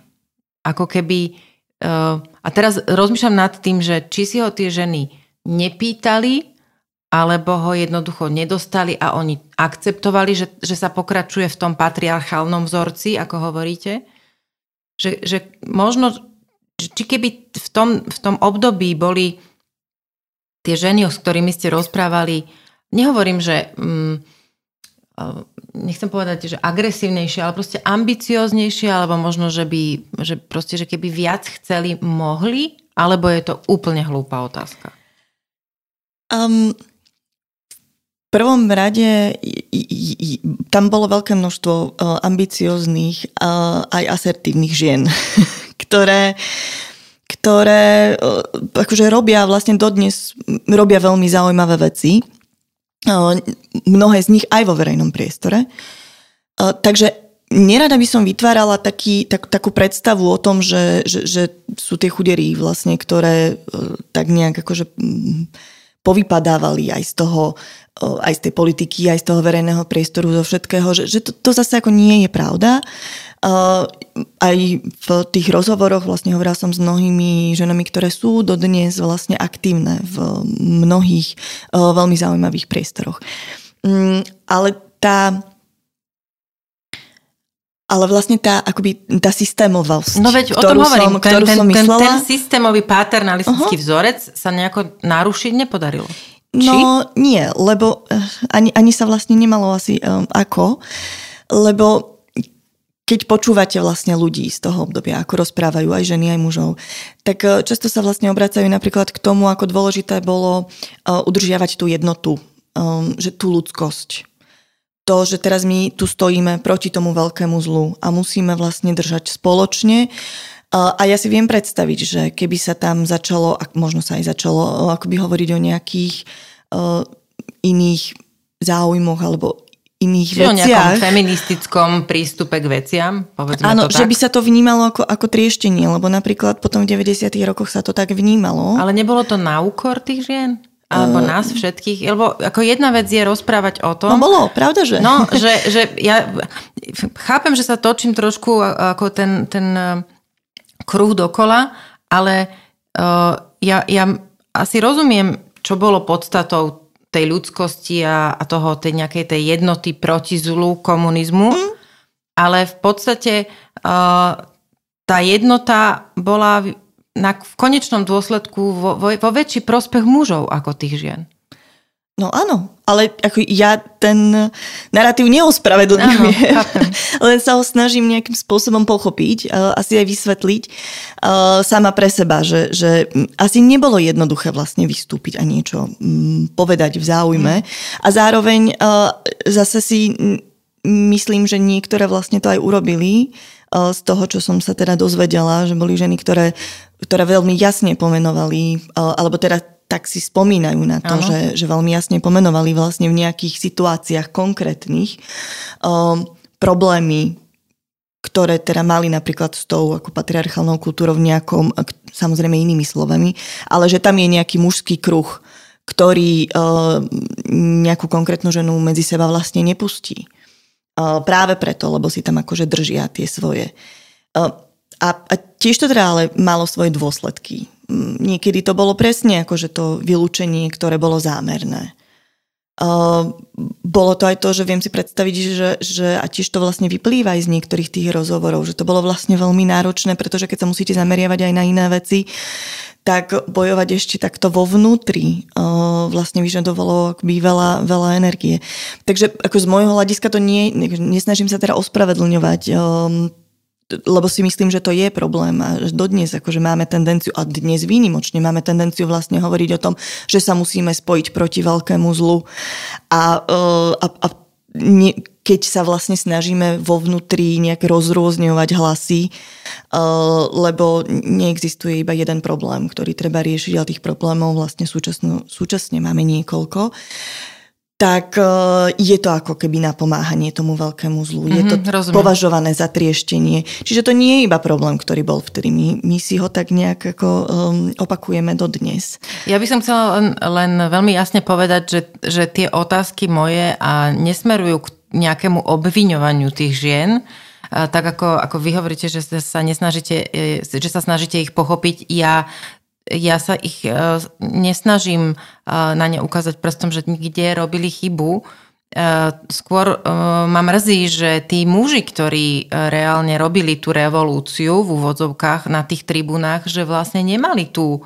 Ako keby... A teraz rozmýšľam nad tým, že či si ho tie ženy nepýtali, alebo ho jednoducho nedostali a oni akceptovali, že, že sa pokračuje v tom patriarchálnom vzorci, ako hovoríte. Že, že možno, či keby v tom, v tom období boli tie ženy, s ktorými ste rozprávali, nehovorím, že um, nechcem povedať, že agresívnejšie, ale proste ambicioznejšie, alebo možno, že by, že proste, že keby viac chceli, mohli, alebo je to úplne hlúpa otázka? Um, v prvom rade tam bolo veľké množstvo ambicióznych a aj asertívnych žien, ktoré ktoré akože robia vlastne dodnes, robia veľmi zaujímavé veci. Mnohé z nich aj vo verejnom priestore. Takže nerada by som vytvárala taký, tak, takú predstavu o tom, že, že, že sú tie chuderí vlastne, ktoré tak nejak akože povypadávali aj z toho, aj z tej politiky, aj z toho verejného priestoru, zo všetkého, že, že to, to zase ako nie je pravda. Aj v tých rozhovoroch vlastne hovorila som s mnohými ženami, ktoré sú dodnes vlastne aktívne v mnohých veľmi zaujímavých priestoroch. Ale tá Ale vlastne tá, akoby, tá systémovosť, no veď, ktorú, hovorím, som, ktorú ten, som myslela... Ten, ten systémový paternalistický uh-huh. vzorec sa nejako narušiť nepodarilo. Či? No nie, lebo ani, ani sa vlastne nemalo asi um, ako, lebo keď počúvate vlastne ľudí z toho obdobia, ako rozprávajú aj ženy, aj mužov, tak často sa vlastne obracajú napríklad k tomu, ako dôležité bolo uh, udržiavať tú jednotu, um, že tú ľudskosť. To, že teraz my tu stojíme proti tomu veľkému zlu a musíme vlastne držať spoločne. A ja si viem predstaviť, že keby sa tam začalo, a možno sa aj začalo akoby hovoriť o nejakých uh, iných záujmoch alebo iných Čiže veciach. O nejakom feministickom prístupe k veciam, povedzme áno, to tak. Áno, že by sa to vnímalo ako, ako trieštenie, lebo napríklad potom v deväťdesiatych rokoch sa to tak vnímalo. Ale nebolo to na úkor tých žien? Alebo nás všetkých, lebo ako jedna vec je rozprávať o tom. No bolo, pravda, že? No, že, že ja chápem, že sa točím trošku ako ten, ten kruh dokola, ale ja, ja asi rozumiem, čo bolo podstatou tej ľudskosti a, a toho, tej nejakej tej jednoty proti zlu komunizmu, mm. ale v podstate tá jednota bola... Na, v konečnom dôsledku vo, vo, vo väčší prospech mužov ako tých žien. No áno, ale ako ja ten narratív neospravedlňujem. Len sa ho snažím nejakým spôsobom pochopiť, asi aj vysvetliť sama pre seba, že, že asi nebolo jednoduché vlastne vystúpiť a niečo povedať v záujme. Mm. A zároveň zase si myslím, že niektoré vlastne to aj urobili, z toho, čo som sa teda dozvedela, že boli ženy, ktoré, ktoré veľmi jasne pomenovali, alebo teda tak si spomínajú na to, že, že veľmi jasne pomenovali vlastne v nejakých situáciách konkrétnych um, problémy, ktoré teda mali napríklad s tou ako patriarchálnou kultúrou v nejakom, samozrejme inými slovami, ale že tam je nejaký mužský kruh, ktorý uh, nejakú konkrétnu ženu medzi seba vlastne nepustí. Práve preto, lebo si tam akože držia tie svoje. A, a tiež to teda ale malo svoje dôsledky. Niekedy to bolo presne akože to vylúčenie, ktoré bolo zámerné. Bolo to aj to, že viem si predstaviť, že, že a tiež to vlastne vyplýva aj z niektorých tých rozhovorov, že to bolo vlastne veľmi náročné, pretože keď sa musíte zameriavať aj na iné veci, tak bojovať ešte takto vo vnútri vlastne vyžadovalo akoby veľa, veľa energie. Takže ako z môjho hľadiska to nie, nesnažím sa teda ospravedlňovať lebo si myslím, že to je problém a dodnes akože máme tendenciu, a dnes výnimočne máme tendenciu vlastne hovoriť o tom, že sa musíme spojiť proti veľkému zlu a, a, a ne, keď sa vlastne snažíme vo vnútri nejak rozrôzňovať hlasy, lebo neexistuje iba jeden problém, ktorý treba riešiť, ale tých problémov vlastne súčasno, súčasne máme niekoľko. Tak je to ako keby napomáhanie tomu veľkému zlu. Mm-hmm, je to rozumiem. Považované za trieštenie. Čiže to nie je iba problém, ktorý bol vtedy. My, my si ho tak nejak ako, um, opakujeme dodnes. Ja by som chcela len, len veľmi jasne povedať, že, že tie otázky moje a nesmerujú k nejakému obviňovaniu tých žien, tak ako, ako vy hovoríte, že sa nesnažíte, že sa snažíte ich pochopiť. Ja... Ja sa ich nesnažím na ne ukázať prstom, že nikde robili chybu. Skôr ma mrzí, že tí muži, ktorí reálne robili tú revolúciu v úvodzovkách na tých tribunách, že vlastne nemali tú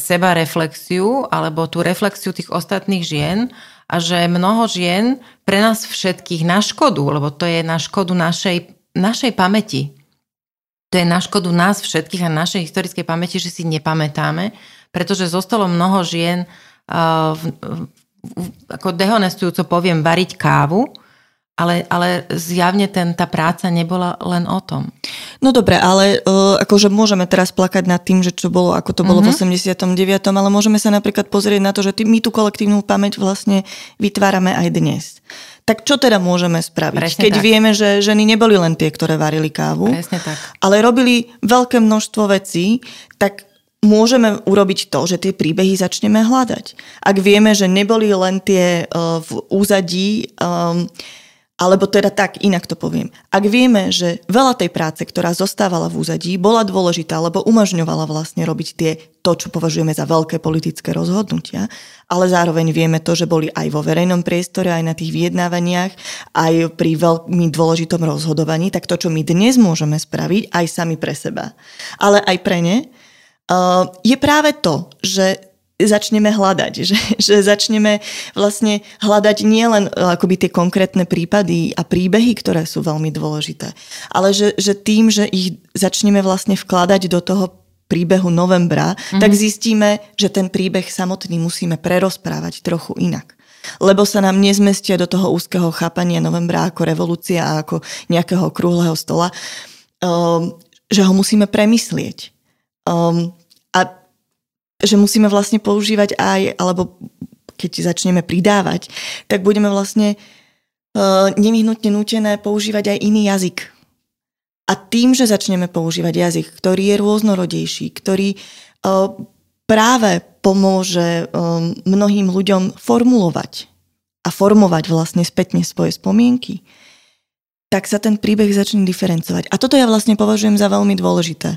sebareflexiu alebo tú reflexiu tých ostatných žien a že mnoho žien pre nás všetkých na škodu, lebo to je na škodu našej, našej pamäti. To je na škodu nás všetkých a našej historickej pamäti, že si nepamätáme, pretože zostalo mnoho žien, uh, v, v, ako dehonestujúco poviem, variť kávu, ale, ale zjavne ten, tá práca nebola len o tom. No dobre, ale uh, akože môžeme teraz plakať nad tým, že čo bolo, ako to bolo mm-hmm. v osemdesiatom deviatom, ale môžeme sa napríklad pozrieť na to, že my tú kolektívnu pamäť vlastne vytvárame aj dnes. Tak čo teda môžeme spraviť? Presne keď tak. Vieme, že ženy neboli len tie, ktoré varili kávu, tak. Ale robili veľké množstvo vecí, tak môžeme urobiť to, že tie príbehy začneme hľadať. Ak vieme, že neboli len tie uh, v úzadí, um, alebo teda tak, inak to poviem. Ak vieme, že veľa tej práce, ktorá zostávala v úzadí, bola dôležitá, lebo umožňovala vlastne robiť tie to, čo považujeme za veľké politické rozhodnutia, ale zároveň vieme to, že boli aj vo verejnom priestore, aj na tých vyjednávaniach, aj pri veľmi dôležitom rozhodovaní, tak to, čo my dnes môžeme spraviť, aj sami pre seba, ale aj pre ne, je práve to, že začneme hľadať, že, že začneme vlastne hľadať nielen akoby tie konkrétne prípady a príbehy, ktoré sú veľmi dôležité, ale že, že tým, že ich začneme vlastne vkladať do toho príbehu novembra, mm-hmm. tak zistíme, že ten príbeh samotný musíme prerozprávať trochu inak. Lebo sa nám nezmestia do toho úzkeho chápania novembra ako revolúcia a ako nejakého krúhleho stola, um, že ho musíme premyslieť. Um, a že musíme vlastne používať aj, alebo keď začneme pridávať, tak budeme vlastne uh, nevyhnutne nútené používať aj iný jazyk. A tým, že začneme používať jazyk, ktorý je rôznorodejší, ktorý uh, práve pomôže um, mnohým ľuďom formulovať a formovať vlastne spätne svoje spomienky, tak sa ten príbeh začne diferencovať. A toto ja vlastne považujem za veľmi dôležité.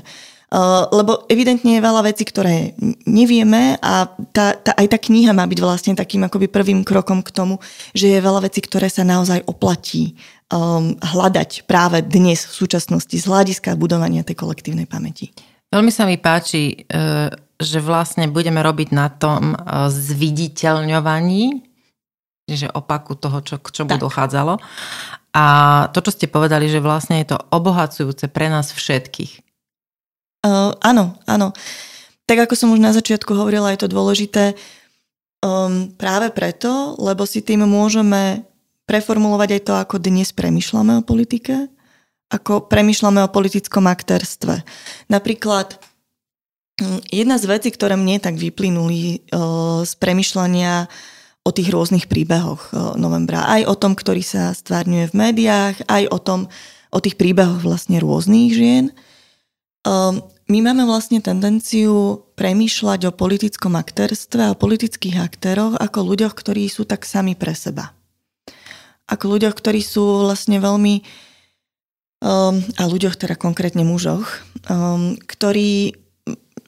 Uh, lebo evidentne je veľa vecí, ktoré nevieme a tá, tá, aj tá kniha má byť vlastne takým akoby prvým krokom k tomu, že je veľa vecí, ktoré sa naozaj oplatí hľadať práve dnes v súčasnosti z hľadiska budovania tej kolektívnej pamäti. Veľmi sa mi páči, že vlastne budeme robiť na tom zviditeľňovaní, že opaku toho, čo, k čomu tak. dochádzalo. A to, čo ste povedali, že vlastne je to obohacujúce pre nás všetkých. Uh, áno, áno. Tak ako som už na začiatku hovorila, je to dôležité um, práve preto, lebo si tým môžeme preformulovať aj to, ako dnes premýšľame o politike, ako premýšľame o politickom aktérstve. Napríklad jedna z vecí, ktoré mne tak vyplynuli z premýšľania o tých rôznych príbehoch novembra, aj o tom, ktorý sa stvárňuje v médiách, aj o tom, o tých príbehoch vlastne rôznych žien. My máme vlastne tendenciu premýšľať o politickom aktérstve a politických aktéroch ako ľuďoch, ktorí sú tak sami pre seba. Ako ľuďoch, ktorí sú vlastne veľmi, um, a ľuďoch teda konkrétne mužoch, um, ktorí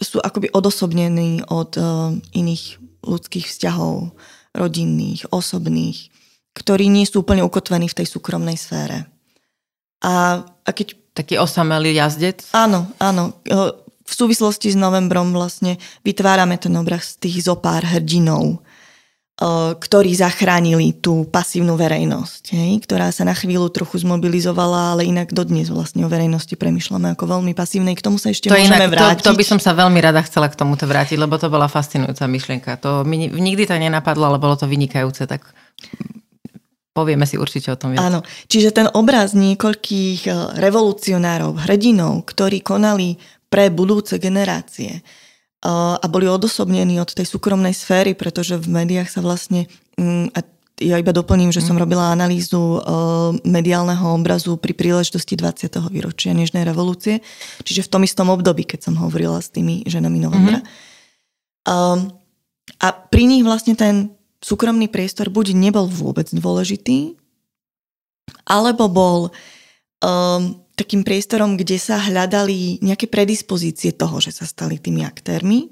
sú akoby odosobnení od um, iných ľudských vzťahov, rodinných, osobných, ktorí nie sú úplne ukotvení v tej súkromnej sfére. A, a keď... Taký osamelý jazdec? Áno, áno. V súvislosti s novembrom vlastne vytvárame ten obraz z tých zopár hrdinov, ktorí zachránili tú pasívnu verejnosť, hej, ktorá sa na chvíľu trochu zmobilizovala, ale inak dodnes vlastne o verejnosti premýšľame ako veľmi pasívnej. K tomu sa ešte to môžeme inak vrátiť. To, to by som sa veľmi rada chcela k tomuto vrátiť, lebo to bola fascinujúca myšlienka. To mi nikdy to nenapadlo, ale bolo to vynikajúce, tak povieme si určite o tom viac. Áno, čiže ten obraz niekoľkých revolucionárov, hrdinov, ktorí konali pre budúce generácie, a boli odosobnení od tej súkromnej sféry, pretože v médiách sa vlastne, a ja iba doplním, že som robila analýzu mediálneho obrazu pri príležitosti dvadsiateho výročia Nežnej revolúcie, čiže v tom istom období, keď som hovorila s tými ženami novembra. Mm-hmm. A pri nich vlastne ten súkromný priestor buď nebol vôbec dôležitý, alebo bol um, takým priestorom, kde sa hľadali nejaké predispozície toho, že sa stali tými aktérmi,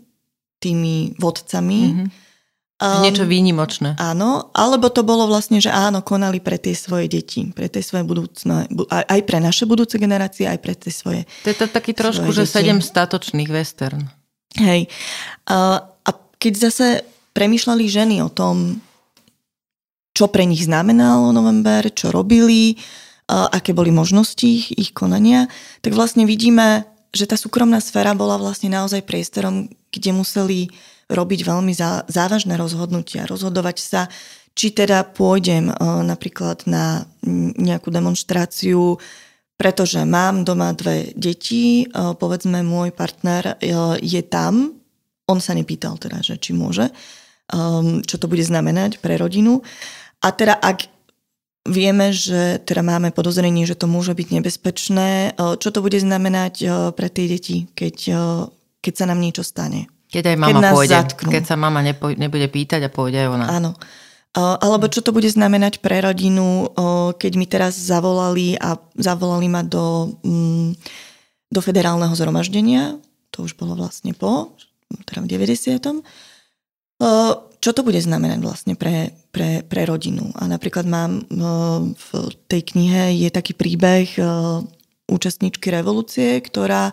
tými vodcami. Mm-hmm. Um, Niečo výnimočné. Áno, alebo to bolo vlastne, že áno, konali pre tie svoje deti, pre tie svoje budúcne, aj pre naše budúce generácie, aj pre tie svoje deti. To je to taký trošku, že sedem statočných western. Hej. Uh, a keď zase premýšľali ženy o tom, čo pre nich znamenalo november, čo robili, aké boli možnosti ich, ich konania, tak vlastne vidíme, že tá súkromná sféra bola vlastne naozaj priestorom, kde museli robiť veľmi zá, závažné rozhodnutia, rozhodovať sa, či teda pôjdem napríklad na nejakú demonštráciu, pretože mám doma dve deti, povedzme môj partner je tam, on sa nepýtal teda, že či môže, čo to bude znamenať pre rodinu. A teda ak vieme, že teda máme podozrenie, že to môže byť nebezpečné, čo to bude znamenať pre tie deti, keď, keď sa nám niečo stane. Keď aj mama keď pôjde, zatknú. Keď sa mama nepoj- nebude pýtať a pôjde aj ona. Áno. Alebo čo to bude znamenať pre rodinu, keď mi teraz zavolali a zavolali ma do, do federálneho zhromaždenia, to už bolo vlastne po, teda v deväťdesiatom Čo to bude znamenať vlastne pre, pre, pre rodinu? A napríklad mám v tej knihe je taký príbeh účastníčky revolúcie, ktorá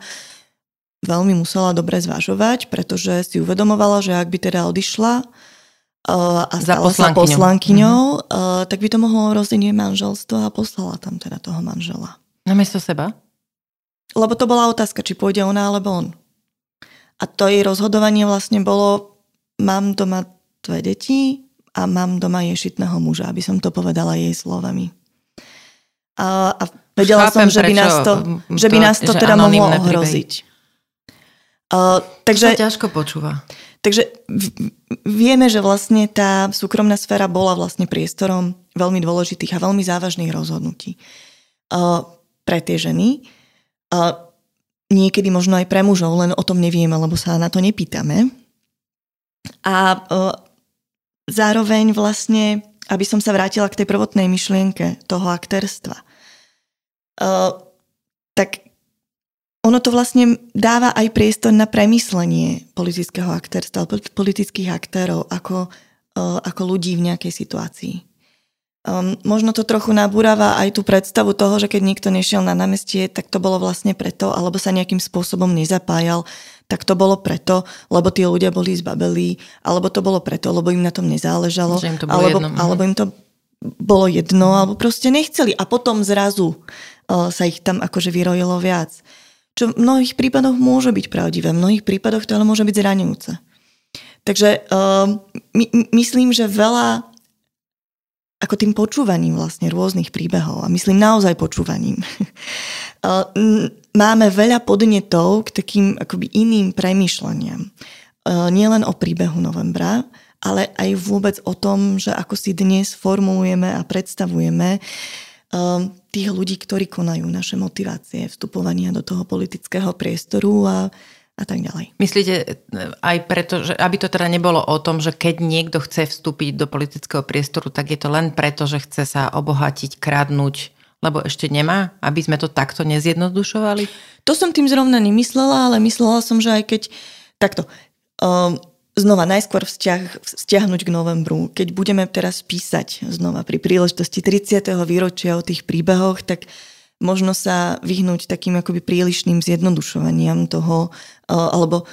veľmi musela dobre zvažovať, pretože si uvedomovala, že ak by teda odišla a stala sa poslankyňou, tak by to mohlo rozdielne manželstvo a poslala tam teda toho manžela. Namiesto seba? Lebo to bola otázka, či pôjde ona alebo on. A to jej rozhodovanie vlastne bolo, mám doma dve deti a mám doma jej šitného muža, aby som to povedala jej slovami. A, a vedela Chápem, som, že by nás to, to, že by nás to teda mohlo ohroziť. Uh, takže, to ťažko počúva. Takže v, vieme, že vlastne tá súkromná sféra bola vlastne priestorom veľmi dôležitých a veľmi závažných rozhodnutí uh, pre tie ženy. Uh, niekedy možno aj pre mužov, len o tom nevieme, lebo sa na to nepýtame. A uh, zároveň vlastne, aby som sa vrátila k tej prvotnej myšlienke toho aktérstva, uh, tak ono to vlastne dáva aj priestor na premyslenie politického aktérstva, politických aktérov ako, uh, ako ľudí v nejakej situácii. Um, možno to trochu nabúrava aj tú predstavu toho, že keď niekto nešiel na námestie, tak to bolo vlastne preto, alebo sa nejakým spôsobom nezapájal, tak to bolo preto, lebo tí ľudia boli zbabelí, alebo to bolo preto, lebo im na tom nezáležalo, im to alebo, alebo im to bolo jedno, alebo proste nechceli. A potom zrazu uh, sa ich tam akože vyrojilo viac. Čo v mnohých prípadoch môže byť pravdivé, v mnohých prípadoch to ale môže byť zraňujúce. Takže uh, my, myslím, že veľa ako tým počúvaním vlastne rôznych príbehov, a myslím naozaj počúvaním, máme veľa podnetov k takým akoby iným premýšľaniam. Nielen o príbehu novembra, ale aj vôbec o tom, že ako si dnes formulujeme a predstavujeme tých ľudí, ktorí konajú, naše motivácie vstupovania do toho politického priestoru a a tak ďalej. Myslíte aj preto, že aby to teda nebolo o tom, že keď niekto chce vstúpiť do politického priestoru, tak je to len preto, že chce sa obohatiť, kradnúť, lebo ešte nemá? Aby sme to takto nezjednodušovali? To som tým zrovna nemyslela, ale myslela som, že aj keď takto, um, znova najskôr vzťah, vzťahnuť k novembru. Keď budeme teraz písať znova pri príležitosti tridsiateho výročia o tých príbehoch, tak možno sa vyhnúť takým akoby prílišným zjednodušovaniam toho, alebo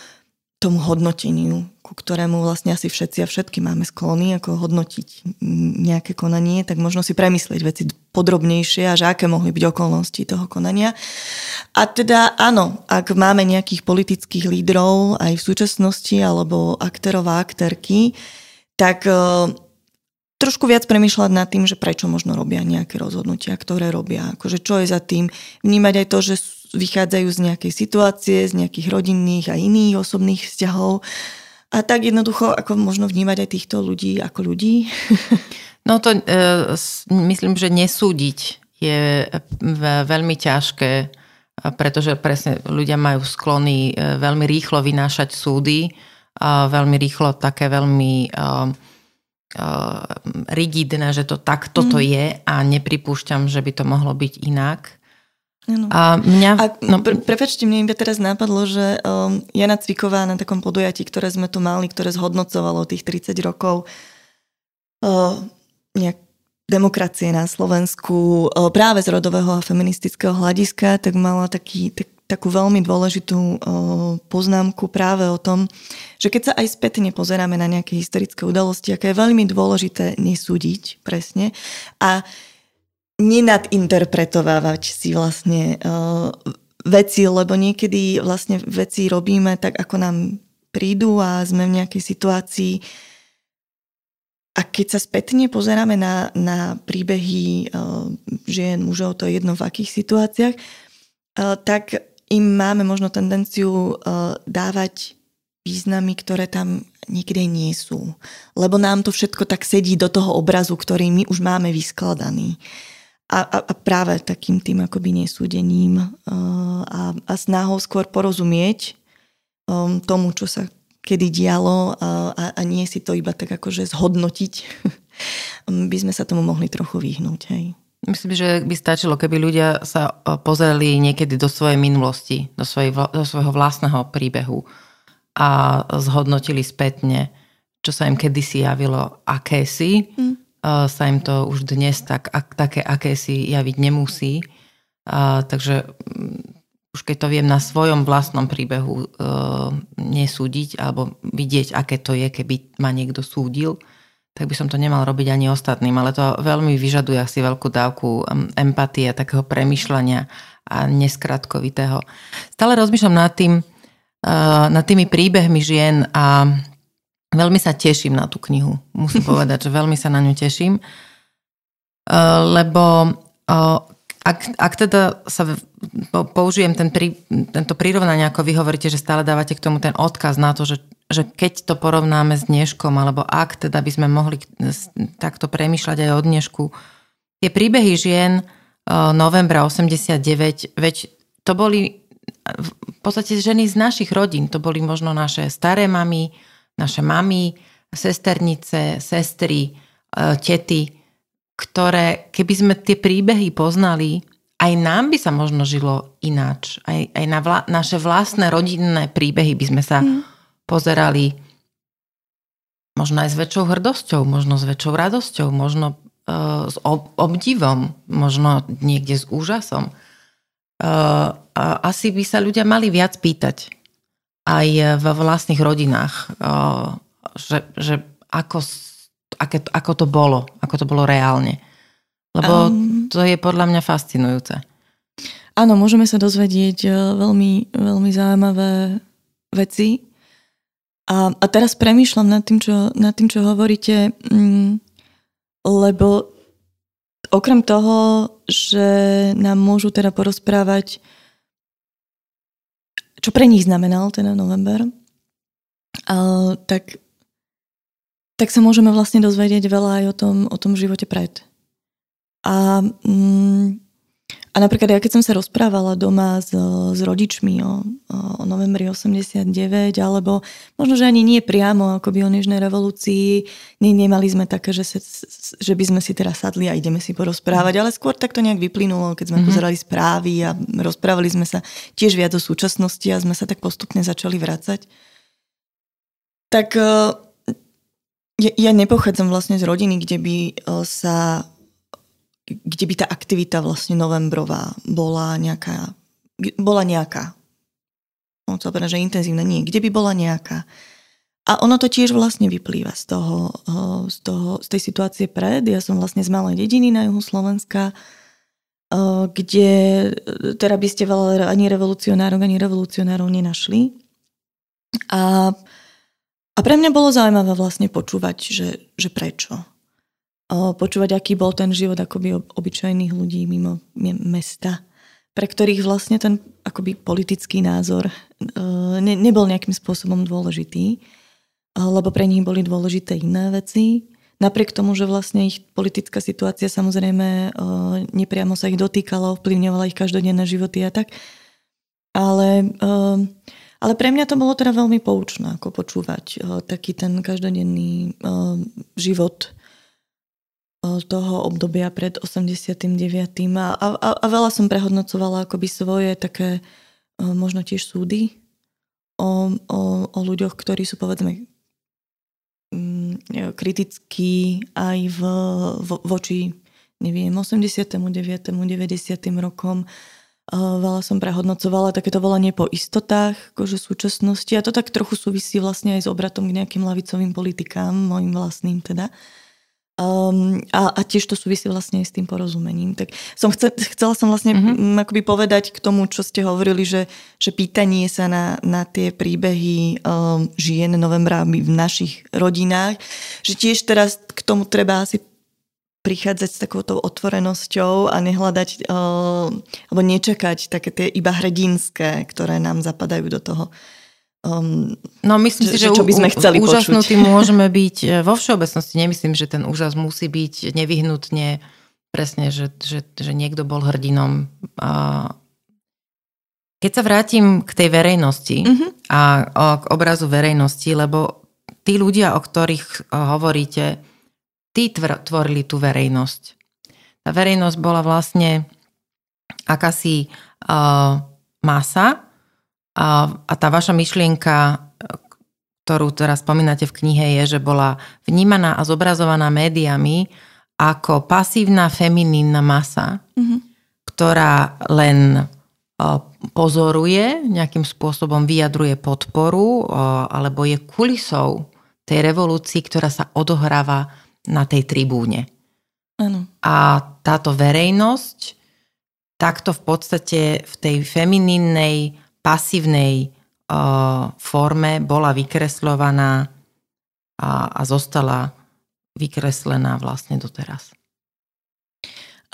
tomu hodnoteniu, ku ktorému vlastne asi všetci a všetky máme sklony, ako hodnotiť nejaké konanie, tak možno si premyslieť veci podrobnejšie a že aké mohli byť okolnosti toho konania. A teda áno, ak máme nejakých politických lídrov aj v súčasnosti alebo aktérov a aktérky, tak uh, trošku viac premýšľať nad tým, že prečo možno robia nejaké rozhodnutia, ktoré robia, akože čo je za tým. Vnímať aj to, že vychádzajú z nejakej situácie, z nejakých rodinných a iných osobných vzťahov. A tak jednoducho, ako možno vnímať aj týchto ľudí ako ľudí? No to e, myslím, že nesúdiť je veľmi ťažké, pretože presne ľudia majú sklony veľmi rýchlo vynášať súdy, a veľmi rýchlo také veľmi a, a, rigidné, že to tak toto mm. je a nepripúšťam, že by to mohlo byť inak. Ano. A mňa... A no... pre, prepečte, mne im teraz nápadlo, že um, Jana Cviková na takom podujatí, ktoré sme tu mali, ktoré zhodnocovalo tých tridsať rokov uh, nejak demokracie na Slovensku uh, práve z rodového a feministického hľadiska, tak mala taký, tak, takú veľmi dôležitú uh, poznámku práve o tom, že keď sa aj spätne pozeráme na nejaké historické udalosti, aké je veľmi dôležité nesúdiť presne a nenadinterpretovávať si vlastne uh, veci, lebo niekedy vlastne veci robíme tak, ako nám prídu a sme v nejakej situácii. A keď sa spätne pozeráme na, na príbehy uh, žien, mužov, to je jedno v akých situáciách, uh, tak im máme možno tendenciu uh, dávať významy, ktoré tam niekde nie sú. Lebo nám to všetko tak sedí do toho obrazu, ktorý my už máme vyskladaný. A, a, a práve takým tým akoby nesúdením a, a snahou skôr porozumieť um, tomu, čo sa kedy dialo a, a nie si to iba tak akože zhodnotiť, by sme sa tomu mohli trochu vyhnúť. Hej. Myslím, že by stačilo, keby ľudia sa pozreli niekedy do svojej minulosti, do, svoj, do svojho vlastného príbehu a zhodnotili spätne, čo sa im kedysi javilo akési, mm. sa im to už dnes tak, ak, také akési javiť nemusí. A, takže už keď to viem na svojom vlastnom príbehu e, nesúdiť alebo vidieť, aké to je, keby ma niekto súdil, tak by som to nemal robiť ani ostatným. Ale to veľmi vyžaduje asi veľkú dávku empatie, takého premýšľania a neskratkovitého. Stále rozmýšľam nad tým, e, nad tými príbehmi žien a veľmi sa teším na tú knihu. Musím povedať, že veľmi sa na ňu teším. Lebo ak, ak teda sa použijem ten pri, tento prirovnanie, ako vy hovoríte, že stále dávate k tomu ten odkaz na to, že, že keď to porovnáme s dneškom, alebo ak teda by sme mohli takto premýšľať aj o dnešku. Tie príbehy žien novembra osemdesiatdeväť, veď to boli v podstate ženy z našich rodín. To boli možno naše staré mamy, naše mami, sesternice, sestry, tety, ktoré, keby sme tie príbehy poznali, aj nám by sa možno žilo ináč. Aj, aj na vla, naše vlastné rodinné príbehy by sme sa mm. pozerali možno aj s väčšou hrdosťou, možno s väčšou radosťou, možno uh, s ob, obdivom, možno niekde s úžasom. Uh, asi by sa ľudia mali viac pýtať aj vo vlastných rodinách, že, že ako, aké, ako to bolo, ako to bolo reálne. Lebo um, to je podľa mňa fascinujúce. Áno, môžeme sa dozvedieť veľmi, veľmi zaujímavé veci. A, a teraz premýšľam nad tým, čo, nad tým, čo hovoríte, lebo okrem toho, že nám môžu teda porozprávať, čo pre nich znamenal ten november, uh, tak, tak sa môžeme vlastne dozvedieť veľa aj o tom, o tom živote pred. A, um, a napríklad ja keď som sa rozprávala doma s, s rodičmi o, o novembri osemdesiatdeväť, alebo možno, že ani nie priamo akoby o Nežnej revolúcii, ne, nemali sme také, že, se, že by sme si teraz sadli a ideme si porozprávať, ale skôr tak to nejak vyplynulo, keď sme mm-hmm. pozerali správy a rozprávali sme sa tiež viac o súčasnosti a sme sa tak postupne začali vracať. Tak ja, ja nepochádzam vlastne z rodiny, kde by sa... kde by tá aktivita vlastne novembrová bola nejaká, bola nejaká. no to znamená, že intenzívna nie, kde by bola nejaká. A ono to tiež vlastne vyplýva z toho, z toho, z tej situácie pred. Ja som vlastne z malej dediny na juhu Slovenska, kde teda by ste veľa ani revolucionárov, ani revolucionárov nenašli. A, a pre mňa bolo zaujímavé vlastne počúvať, že, že prečo. Počúvať, aký bol ten život akoby obyčajných ľudí mimo mesta, pre ktorých vlastne ten akoby politický názor ne, nebol nejakým spôsobom dôležitý, lebo pre nich boli dôležité iné veci. Napriek tomu, že vlastne ich politická situácia samozrejme nepriamo sa ich dotýkala, ovplyvňovala ich každodenné životy a tak. Ale, ale pre mňa to bolo teda veľmi poučné, ako počúvať taký ten každodenný život toho obdobia pred osemdesiatym deviatym A, a, a veľa som prehodnocovala akoby svoje také možno tiež súdy o, o, o ľuďoch, ktorí sú povedzme kritickí aj v, vo, voči neviem, osemdesiatemu deviatemu, deväťdesiatym rokom. Veľa som prehodnocovala, také to volanie po istotách akože súčasnosti, a to tak trochu súvisí vlastne aj s obratom k nejakým ľavicovým politikám, mojim vlastným teda. Um, a, a tiež to súvisí vlastne s tým porozumením. Tak som chce, chcela som vlastne mm-hmm. akoby povedať k tomu, čo ste hovorili, že, že pýtanie sa na, na tie príbehy um, žien novembra v našich rodinách, že tiež teraz k tomu treba asi prichádzať s takouto otvorenosťou a nehľadať um, alebo nečakať také tie iba hrdinské, ktoré nám zapadajú do toho. Um, no myslím že, si, že, že čo by sme chceli počuť. Úžasnutí môžeme byť vo všeobecnosti. Nemyslím, že ten úžas musí byť nevyhnutne presne, že, že, že niekto bol hrdinom. A keď sa vrátim k tej verejnosti mm-hmm. a k obrazu verejnosti, lebo tí ľudia, o ktorých hovoríte, tí tvorili tú verejnosť. Tá verejnosť bola vlastne akási uh, masa. A tá vaša myšlienka, ktorú teraz spomínate v knihe, je, že bola vnímaná a zobrazovaná médiami ako pasívna feminínna masa, mm-hmm. ktorá len pozoruje, nejakým spôsobom vyjadruje podporu, alebo je kulisou tej revolúcii, ktorá sa odohráva na tej tribúne. Ano. A táto verejnosť takto v podstate v tej feminínnej pasívnej uh, forme bola vykresľovaná a, a zostala vykreslená vlastne doteraz.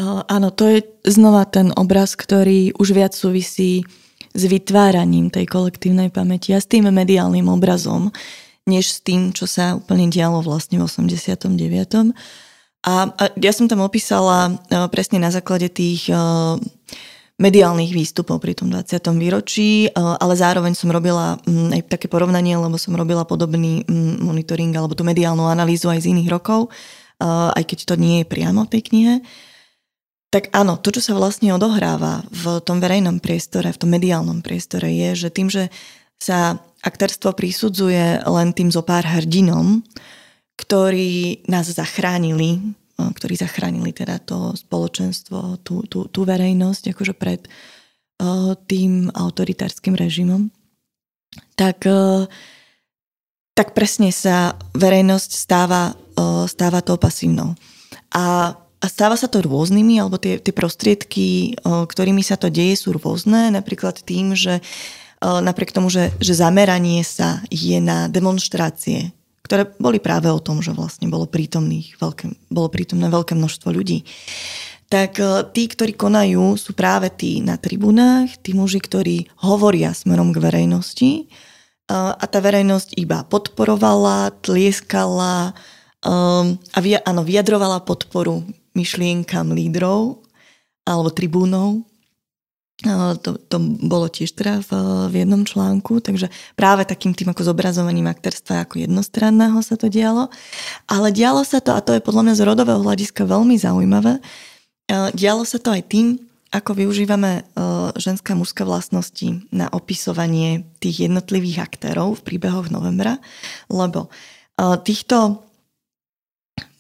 Uh, áno, to je znova ten obraz, ktorý už viac súvisí s vytváraním tej kolektívnej pamäti a s tým mediálnym obrazom, než s tým, čo sa úplne dialo vlastne v osemdesiatom deviatom A, a ja som tam opísala uh, presne na základe tých... Uh, mediálnych výstupov pri tom dvadsiatom výročí, ale zároveň som robila aj také porovnanie, lebo som robila podobný monitoring alebo tú mediálnu analýzu aj z iných rokov, aj keď to nie je priamo v tej knihe. Tak áno, to, čo sa vlastne odohráva v tom verejnom priestore, v tom mediálnom priestore je, že tým, že sa aktérstvo prisudzuje len tým zo pár hrdinom, ktorí nás zachránili, ktorí zachránili teda to spoločenstvo, tú, tú, tú verejnosť akože pred uh, tým autoritárskym režimom, tak, uh, tak presne sa verejnosť stáva, uh, stáva tou pasívnou. A, a stáva sa to rôznymi, alebo tie, tie prostriedky, uh, ktorými sa to deje, sú rôzne, napríklad tým, že uh, napriek tomu, že, že zameranie sa je na demonštrácie, ktoré boli práve o tom, že vlastne bolo, prítomných, veľké, bolo prítomné veľké množstvo ľudí. Tak tí, ktorí konajú, sú práve tí na tribunách, tí muži, ktorí hovoria smerom k verejnosti, a tá verejnosť iba podporovala, tlieskala a áno, vyjadrovala podporu myšlienkam lídrov alebo tribúnov. To, to bolo tiež teda v, v jednom článku, takže práve takým tým ako zobrazovaním aktérstva ako jednostranného sa to dialo. Ale dialo sa to, a to je podľa mňa z rodového hľadiska veľmi zaujímavé, dialo sa to aj tým, ako využívame ženská a mužská vlastnosti na opisovanie tých jednotlivých aktérov v príbehoch novembra, lebo týchto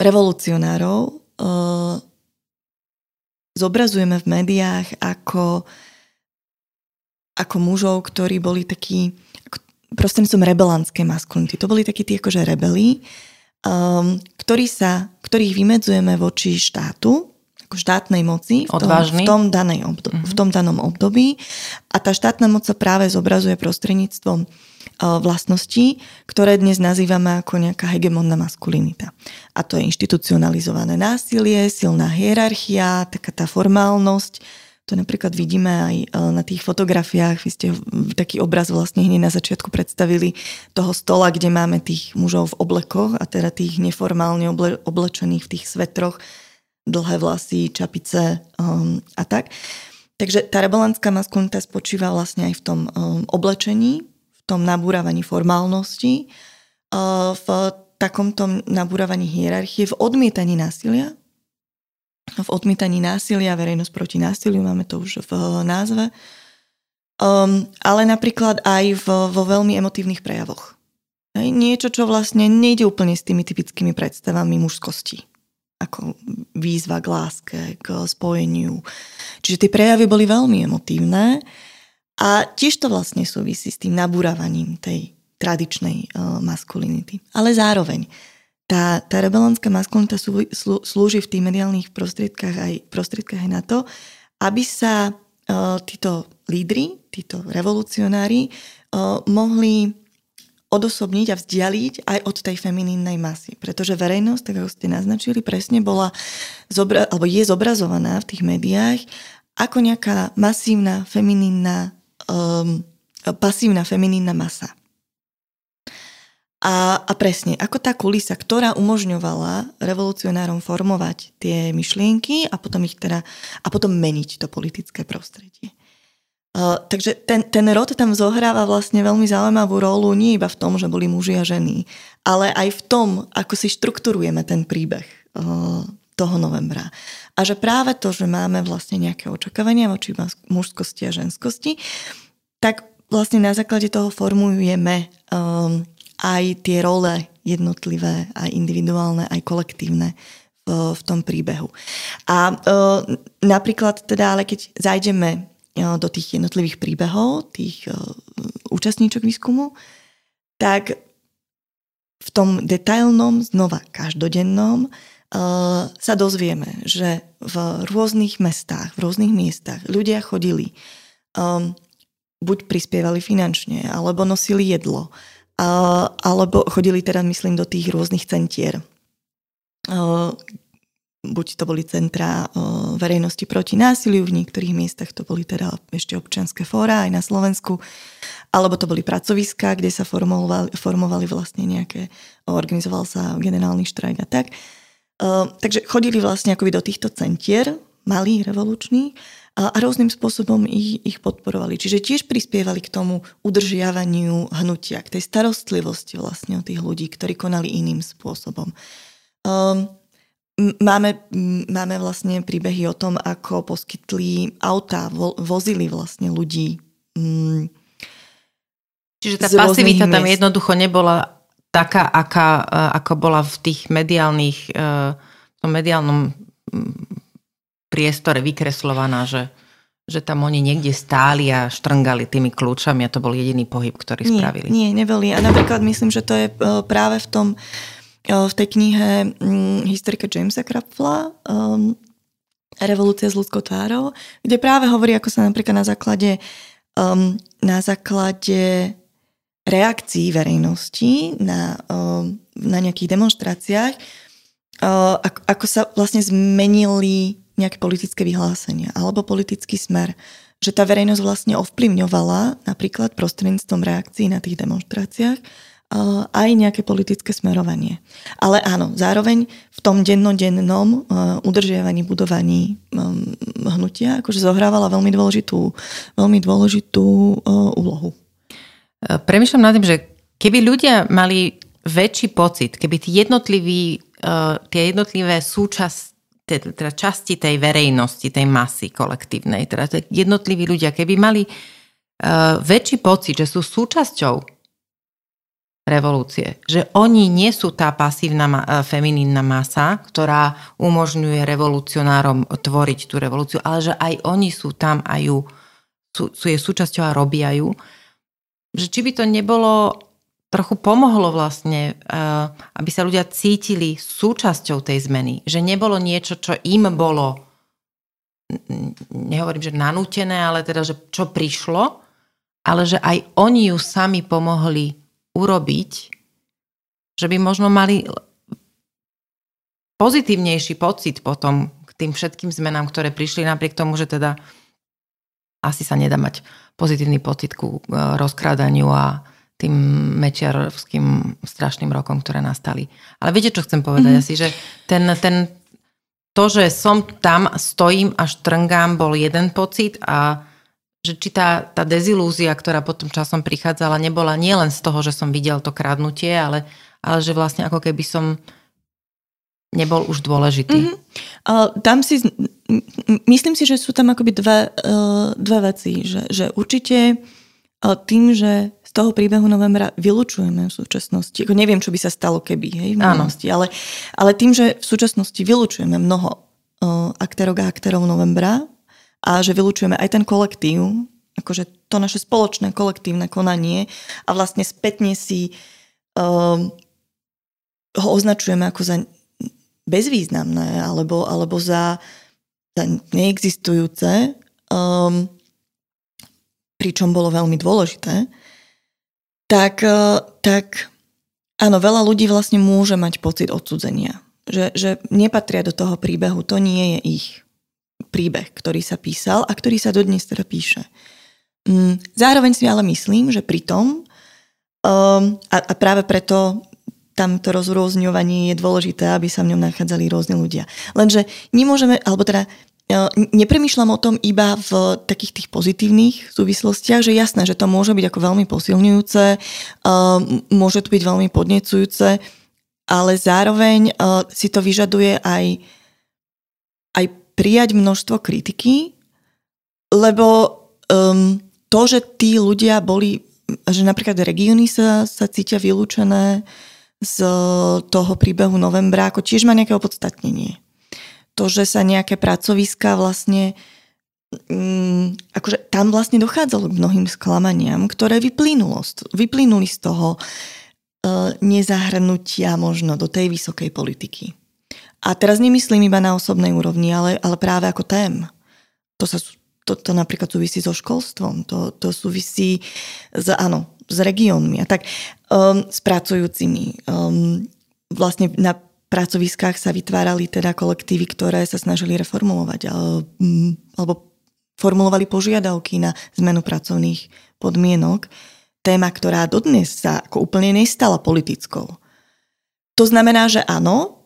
revolucionárov zobrazujeme v médiách ako ako mužov, ktorí boli takí, prostredníctvom rebelantskej maskulinity. To boli takí tí akože rebeli, um, ktorí sa, ktorých vymedzujeme voči štátu, ako štátnej moci v tom, v tom, danej obdob, mm-hmm. v tom danom období. A tá štátna moc sa práve zobrazuje prostredníctvom vlastností, ktoré dnes nazývame ako nejaká hegemonná maskulinita. A to je inštitucionalizované násilie, silná hierarchia, taká tá formálnosť. To napríklad vidíme aj na tých fotografiách. Vy ste taký obraz vlastne hneď na začiatku predstavili toho stola, kde máme tých mužov v oblekoch a teda tých neformálne oble- oblečených v tých svetroch, dlhé vlasy, čapice um, a tak. Takže tá rebelantská maskulinita spočíva vlastne aj v tom um, oblečení, v tom nabúravaní formálnosti, v takomto nabúravaní hierarchie, v odmietaní násilia. V odmietaní násilia, verejnosť proti násiliu, máme to už v názve. Ale napríklad aj vo veľmi emotívnych prejavoch. Niečo, čo vlastne nejde úplne s tými typickými predstavami mužskosti. Ako výzva k láske, k spojeniu. Čiže tie prejavy boli veľmi emotívne. A tiež to vlastne súvisí s tým nabúravaním tej tradičnej uh, maskulinity. Ale zároveň tá, tá rebelantská maskulinita sú, slú, slúži v tých mediálnych prostriedkách aj, prostriedkách aj na to, aby sa uh, títo lídri, títo revolucionári uh, mohli odosobniť a vzdialiť aj od tej feminínnej masy. Pretože verejnosť, tak ako ste naznačili, presne bola zobra- alebo je zobrazovaná v tých médiách ako nejaká masívna feminínna Um, pasívna feminínna masa. A, a presne, ako tá kulisa, ktorá umožňovala revolucionárom formovať tie myšlienky a potom ich teda, a potom meniť to politické prostredie. Uh, takže ten, ten rod tam zohráva vlastne veľmi zaujímavú rolu, nie iba v tom, že boli muži a ženy, ale aj v tom, ako si štrukturujeme ten príbeh uh, toho novembra. A že práve to, že máme vlastne nejaké očakávania voči mužskosti a ženskosti, tak vlastne na základe toho formujeme um, aj tie role jednotlivé, aj individuálne, aj kolektívne v, v tom príbehu. A uh, napríklad teda, ale keď zajdeme uh, do tých jednotlivých príbehov, tých uh, účastníčok výskumu, tak v tom detailnom, znova každodennom, sa dozvieme, že v rôznych mestách, v rôznych miestach ľudia chodili, um, buď prispievali finančne, alebo nosili jedlo, uh, alebo chodili teda, myslím, do tých rôznych centier. Uh, buď to boli centra uh, verejnosti proti násiliu, v niektorých miestach to boli teda ešte občianske fóra aj na Slovensku, alebo to boli pracoviská, kde sa formovali, formovali vlastne nejaké, organizoval sa generálny štrajk a tak. Uh, takže chodili vlastne akoby do týchto centier, malých, revolučných, a, a rôznym spôsobom ich, ich podporovali. Čiže tiež prispievali k tomu udržiavaniu hnutia, k tej starostlivosti vlastne o tých ľudí, ktorí konali iným spôsobom. Um, máme, máme vlastne príbehy o tom, ako poskytli autá, vo, vozili vlastne ľudí. Mm, Čiže tá pasivita tam miest. Jednoducho nebola taká, aká, ako bola v tých mediálnych, v tom mediálnom priestore vykreslovaná, že, že tam oni niekde stáli a štrngali tými kľúčami a to bol jediný pohyb, ktorý nie, spravili. Nie, neboli. A napríklad myslím, že to je práve v tom, v tej knihe historika Jamesa Krapfla um, Revolúcia s ľudskou tvárou, kde práve hovorí, ako sa napríklad na základe um, na základe reakcií verejnosti na, na nejakých demonštráciách, ako sa vlastne zmenili nejaké politické vyhlásenia alebo politický smer. Že tá verejnosť vlastne ovplyvňovala napríklad prostredníctvom reakcií na tých demonštráciách aj nejaké politické smerovanie. Ale áno, zároveň v tom dennodennom udržiavaní, budovaní hnutia akože zohrávala veľmi dôležitú, veľmi dôležitú úlohu. Premýšľam nad tým, že keby ľudia mali väčší pocit, keby tí jednotliví, tie jednotlivé súčasti, teda časti tej verejnosti, tej masy kolektívnej, teda jednotliví ľudia, keby mali väčší pocit, že sú súčasťou revolúcie, že oni nie sú tá pasívna feminínna masa, ktorá umožňuje revolucionárom tvoriť tú revolúciu, ale že aj oni sú tam a ju sú, sú jej súčasťou a robia ju. Že či by to nebolo, trochu pomohlo vlastne, aby sa ľudia cítili súčasťou tej zmeny. Že nebolo niečo, čo im bolo, nehovorím, že nanútené, ale teda, že čo prišlo, ale že aj oni ju sami pomohli urobiť, že by možno mali pozitívnejší pocit potom k tým všetkým zmenám, ktoré prišli, napriek tomu, že teda asi sa nedá mať pozitívny pocit ku rozkrádaniu a tým mečiarovským strašným rokom, ktoré nastali. Ale viete, čo chcem povedať mm-hmm. asi, že ten, ten, to, že som tam, stojím a štrngám, bol jeden pocit a že či tá, tá dezilúzia, ktorá potom časom prichádzala, nebola nielen z toho, že som videl to kradnutie, ale, ale že vlastne ako keby som nebol už dôležitý. Mm-hmm. Ale tam si, myslím si, že sú tam akoby dva, uh, dva veci, že, že určite uh, tým, že z toho príbehu novembra vylučujeme v súčasnosti. Ako neviem, čo by sa stalo keby, hej, v minulosti, ale, ale tým, že v súčasnosti vylučujeme mnoho uh, aktérov a aktérov novembra a že vylučujeme aj ten kolektív, akože to naše spoločné kolektívne konanie a vlastne spätne si uh, ho označujeme ako za bezvýznamné alebo, alebo za, za neexistujúce, um, pričom bolo veľmi dôležité, tak, tak áno, veľa ľudí vlastne môže mať pocit odcudzenia, že, že nepatria do toho príbehu, to nie je ich príbeh, ktorý sa písal a ktorý sa dodnes teda píše. Zároveň si ale myslím, že pritom um, a, a práve preto tamto rozrôzňovanie je dôležité, aby sa v ňom nachádzali rôzne ľudia. Lenže nemôžeme, alebo teda nepremýšľam o tom iba v takých tých pozitívnych súvislostiach, že jasné, že to môže byť ako veľmi posilňujúce, môže to byť veľmi podnecujúce, ale zároveň si to vyžaduje aj, aj prijať množstvo kritiky, lebo to, že tí ľudia boli, že napríklad regióny sa, sa cítia vylúčené z toho príbehu novembra, ako tiež má nejaké opodstatnenie. To, že sa nejaké pracoviská vlastne, um, akože tam vlastne dochádzalo k mnohým sklamaniam, ktoré vyplynulo, vyplynuli z toho uh, nezahrnutia možno do tej vysokej politiky. A teraz nemyslím iba na osobnej úrovni, ale, ale práve ako tém. To, sa, to, to napríklad súvisí so školstvom, to, to súvisí s, áno, s regiónmi a tak um, s pracujúcimi. Um, vlastne na V pracoviskách sa vytvárali teda kolektívy, ktoré sa snažili reformulovať alebo formulovali požiadavky na zmenu pracovných podmienok. Téma, ktorá dodnes sa ako úplne nestala politickou. To znamená, že áno,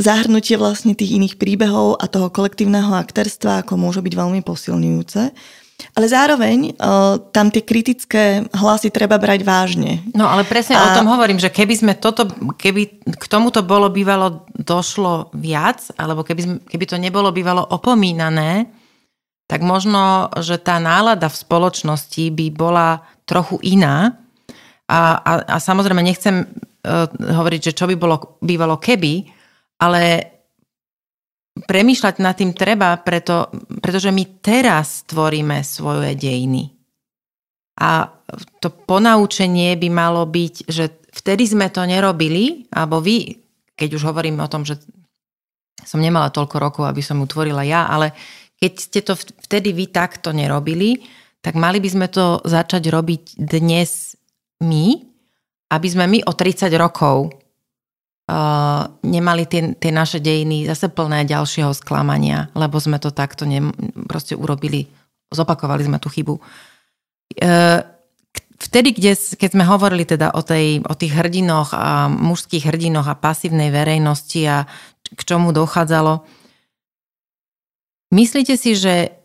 zahrnutie vlastne tých iných príbehov a toho kolektívneho aktérstva ako môže byť veľmi posilňujúce. Ale zároveň uh, tam tie kritické hlasy treba brať vážne. No ale presne a... o tom hovorím, že keby sme toto, keby k tomuto bolo bývalo došlo viac, alebo keby, keby to nebolo bývalo opomínané, tak možno, že tá nálada v spoločnosti by bola trochu iná. A, a, a samozrejme nechcem uh, hovoriť, že čo by bolo bývalo keby, ale premýšľať nad tým treba, preto, pretože my teraz tvoríme svoje dejiny. A to ponaučenie by malo byť, že vtedy sme to nerobili, alebo vy, keď už hovorím o tom, že som nemala toľko rokov, aby som utvorila ja, ale keď ste to vtedy vy takto nerobili, tak mali by sme to začať robiť dnes my, aby sme my o tridsať rokov Uh, nemali tie, tie naše dejiny zase plné ďalšieho sklamania, lebo sme to takto ne, proste urobili, zopakovali sme tú chybu. Uh, vtedy, kde, keď sme hovorili teda o, tej, o tých hrdinoch a mužských hrdinoch a pasívnej verejnosti a k čomu dochádzalo, myslíte si, že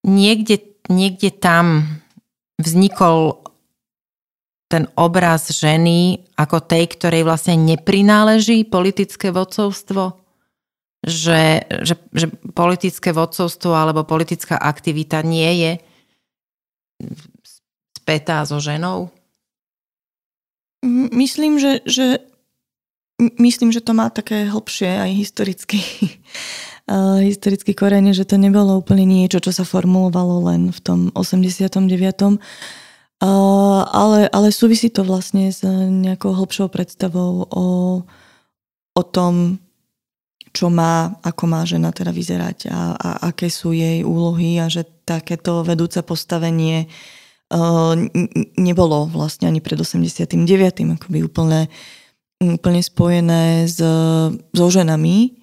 niekde, niekde tam vznikol ten obraz ženy ako tej, ktorej vlastne neprináleží politické vodcovstvo? Že, že, že politické vodcovstvo alebo politická aktivita nie je spätá so ženou? Myslím, že, že myslím, že to má také hlbšie aj historický uh, historický koreň, že to nebolo úplne niečo, čo sa formulovalo len v tom osemdesiatom deviatom. Uh, ale, ale súvisí to vlastne s nejakou hlbšou predstavou o, o tom, čo má, ako má žena teda vyzerať a, a aké sú jej úlohy a že takéto vedúce postavenie uh, nebolo vlastne ani pred osemdesiatym deviatym akoby úplne, úplne spojené s, so ženami.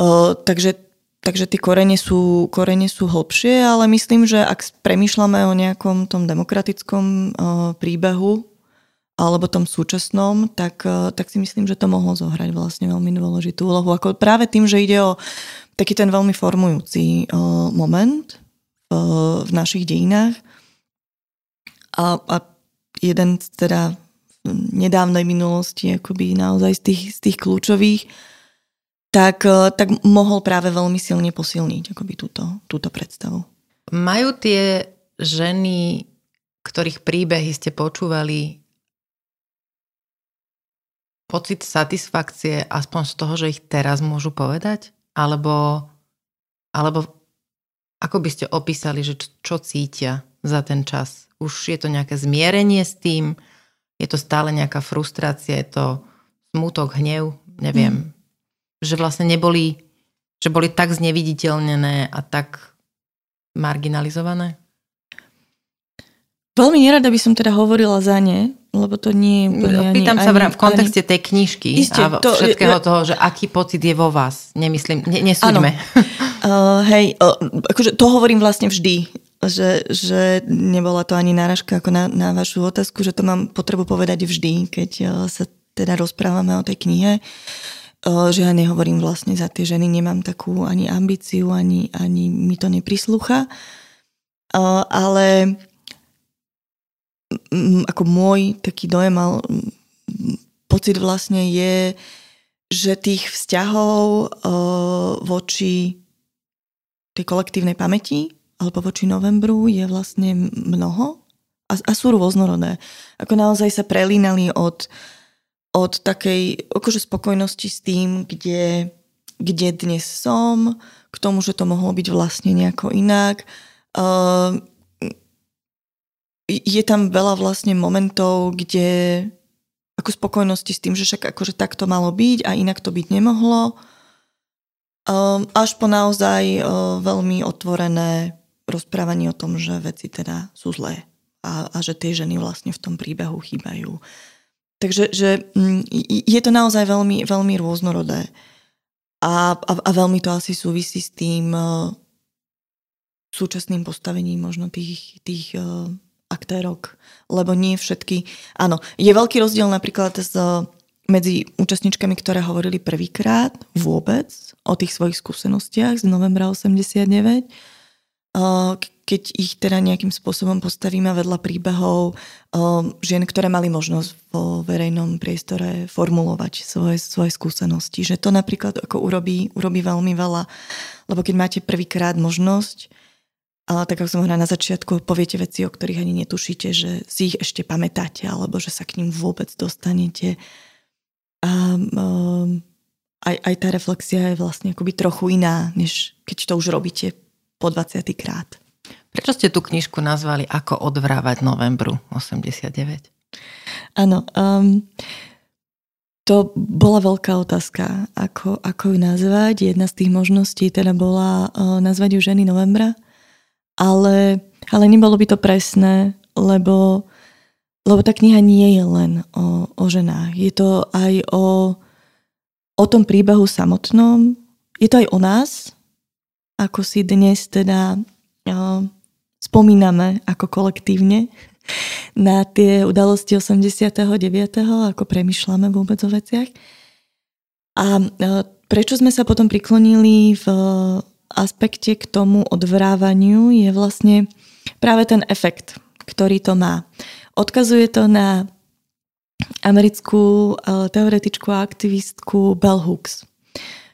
Uh, takže, takže tie korene sú, korene sú hlbšie, ale myslím, že ak premýšľame o nejakom tom demokratickom uh, príbehu alebo tom súčasnom, tak, tak si myslím, že to mohlo zohrať vlastne veľmi dôležitú úlohu. Ako práve tým, že ide o taký ten veľmi formujúci uh, moment uh, v našich dejinách. A, a jeden z teda nedávnej minulosti, akoby naozaj z tých, z tých kľúčových, tak, uh, tak mohol práve veľmi silne posilniť akoby túto, túto predstavu. Majú tie ženy, ktorých príbehy ste počúvali, pocit satisfakcie aspoň z toho, že ich teraz môžu povedať? Alebo, alebo ako by ste opísali, že čo cítia za ten čas? Už je to nejaké zmierenie s tým? Je to stále nejaká frustrácia? Je to smútok, hnev? Neviem. Mm. Že vlastne neboli, že boli tak zneviditeľnené a tak marginalizované? Veľmi nerada by som teda hovorila za ne, lebo to nie je úplne... Pýtam ani, sa v kontexte tej knižky isté, a to, všetkého ja, toho, že aký pocit je vo vás. Nemyslím, ne, nesúďme. Uh, hej, uh, akože to hovorím vlastne vždy, že, že nebola to ani náražka ako na, na vašu otázku, že to mám potrebu povedať vždy, keď uh, sa teda rozprávame o tej knihe, uh, že ja nehovorím vlastne za tie ženy, nemám takú ani ambíciu, ani, ani mi to neprislúcha. Uh, ale... ako môj taký dojem mal pocit vlastne je, že tých vzťahov voči tej kolektívnej pamäti alebo voči novembru je vlastne mnoho a, a sú rôznorodné. Ako naozaj sa prelínali od, od takej akože spokojnosti s tým, kde, kde dnes som, k tomu, že to mohlo byť vlastne nejako inak. Uh, Je tam veľa vlastne momentov, kde ako spokojnosti s tým, že však akože tak to malo byť a inak to byť nemohlo. Až po naozaj veľmi otvorené rozprávanie o tom, že veci teda sú zlé a, a že tie ženy vlastne v tom príbehu chýbajú. Takže že je to naozaj veľmi, veľmi rôznorodé a, a, a veľmi to asi súvisí s tým súčasným postavením možno tých... tých aktérok, lebo nie všetky... Áno, je veľký rozdiel napríklad s, medzi účastničkami, ktoré hovorili prvýkrát vôbec o tých svojich skúsenostiach z novembra osemdesiatdeväť. Keď ich teda nejakým spôsobom postavíme vedľa príbehov žien, ktoré mali možnosť vo verejnom priestore formulovať svoje, svoje skúsenosti. Že to napríklad ako urobí, urobí veľmi veľa. Lebo keď máte prvýkrát možnosť, ale tak, ako som hovorila na začiatku, poviete veci, o ktorých ani netušíte, že si ich ešte pamätáte, alebo že sa k ním vôbec dostanete. A um, aj, aj tá reflexia je vlastne akoby trochu iná, než keď to už robíte po dvadsiatykrát. Prečo ste tú knižku nazvali Ako odvrávať novembru osemdesiatdeväť? Áno, um, to bola veľká otázka, ako, ako ju nazvať. Jedna z tých možností teda bola uh, nazvať ju Ženy novembra. Ale, ale nebolo by to presné, lebo, lebo tá kniha nie je len o, o ženách. Je to aj o, o tom príbehu samotnom. Je to aj o nás, ako si dnes teda uh, spomíname ako kolektívne na tie udalosti osemdesiateho deviateho, ako premýšľame vôbec o veciach. A uh, prečo sme sa potom priklonili v... Uh, aspekte k tomu odvrávaniu je vlastne práve ten efekt, ktorý to má. Odkazuje to na americkú teoretičku a aktivistku Bell Hooks,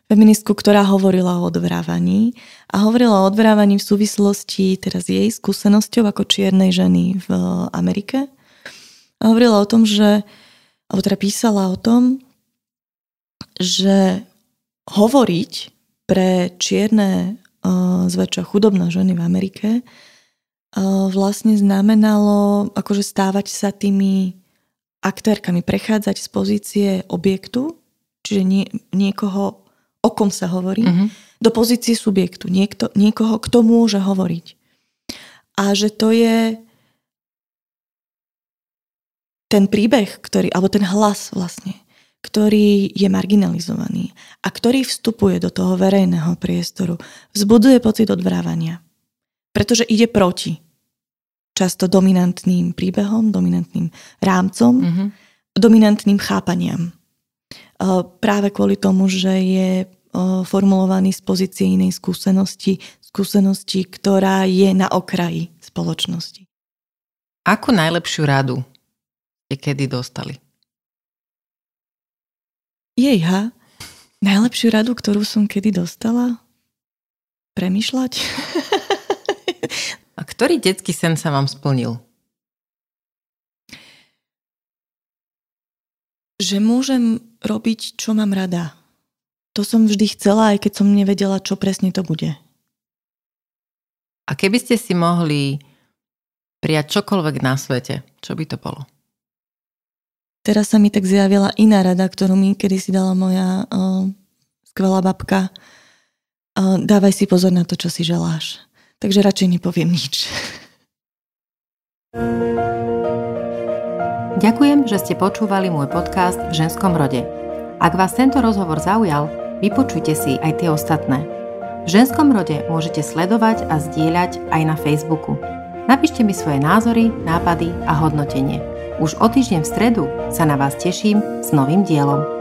feministku, ktorá hovorila o odvrávaní a hovorila o odvrávaní v súvislosti teda s jej skúsenosťou ako čiernej ženy v Amerike. A hovorila o tom, že, alebo teda písala o tom, že hovoriť pre čierne, zväčša chudobné ženy v Amerike vlastne znamenalo akože stávať sa tými aktérkami, prechádzať z pozície objektu, čiže nie, niekoho, o kom sa hovorí, uh-huh. do pozície subjektu, niekto, niekoho, kto môže hovoriť. A že to je ten príbeh, ktorý, alebo ten hlas vlastne, ktorý je marginalizovaný a ktorý vstupuje do toho verejného priestoru, vzbuduje pocit odvrávania. Pretože ide proti často dominantným príbehom, dominantným rámcom, mm-hmm. dominantným chápaniam. Práve kvôli tomu, že je formulovaný z pozície inej skúsenosti, skúsenosti, ktorá je na okraji spoločnosti. Akú najlepšiu radu je kedy dostali? Jejha, najlepšiu radu, ktorú som kedy dostala? Premýšľať? A ktorý detský sen sa vám splnil? Že môžem robiť, čo mám rada. To som vždy chcela, aj keď som nevedela, čo presne to bude. A keby ste si mohli prijať čokoľvek na svete, čo by to bolo? Teraz sa mi tak zjavila iná rada, ktorú mi kedysi dala moja uh, skvelá babka. Uh, dávaj si pozor na to, čo si želáš. Takže radšej nepoviem nič. Ďakujem, že ste počúvali môj podcast V ženskom rode. Ak vás tento rozhovor zaujal, vypočujte si aj tie ostatné. V ženskom rode môžete sledovať a zdieľať aj na Facebooku. Napíšte mi svoje názory, nápady a hodnotenie. Už o týždeň v stredu sa na vás teším s novým dielom.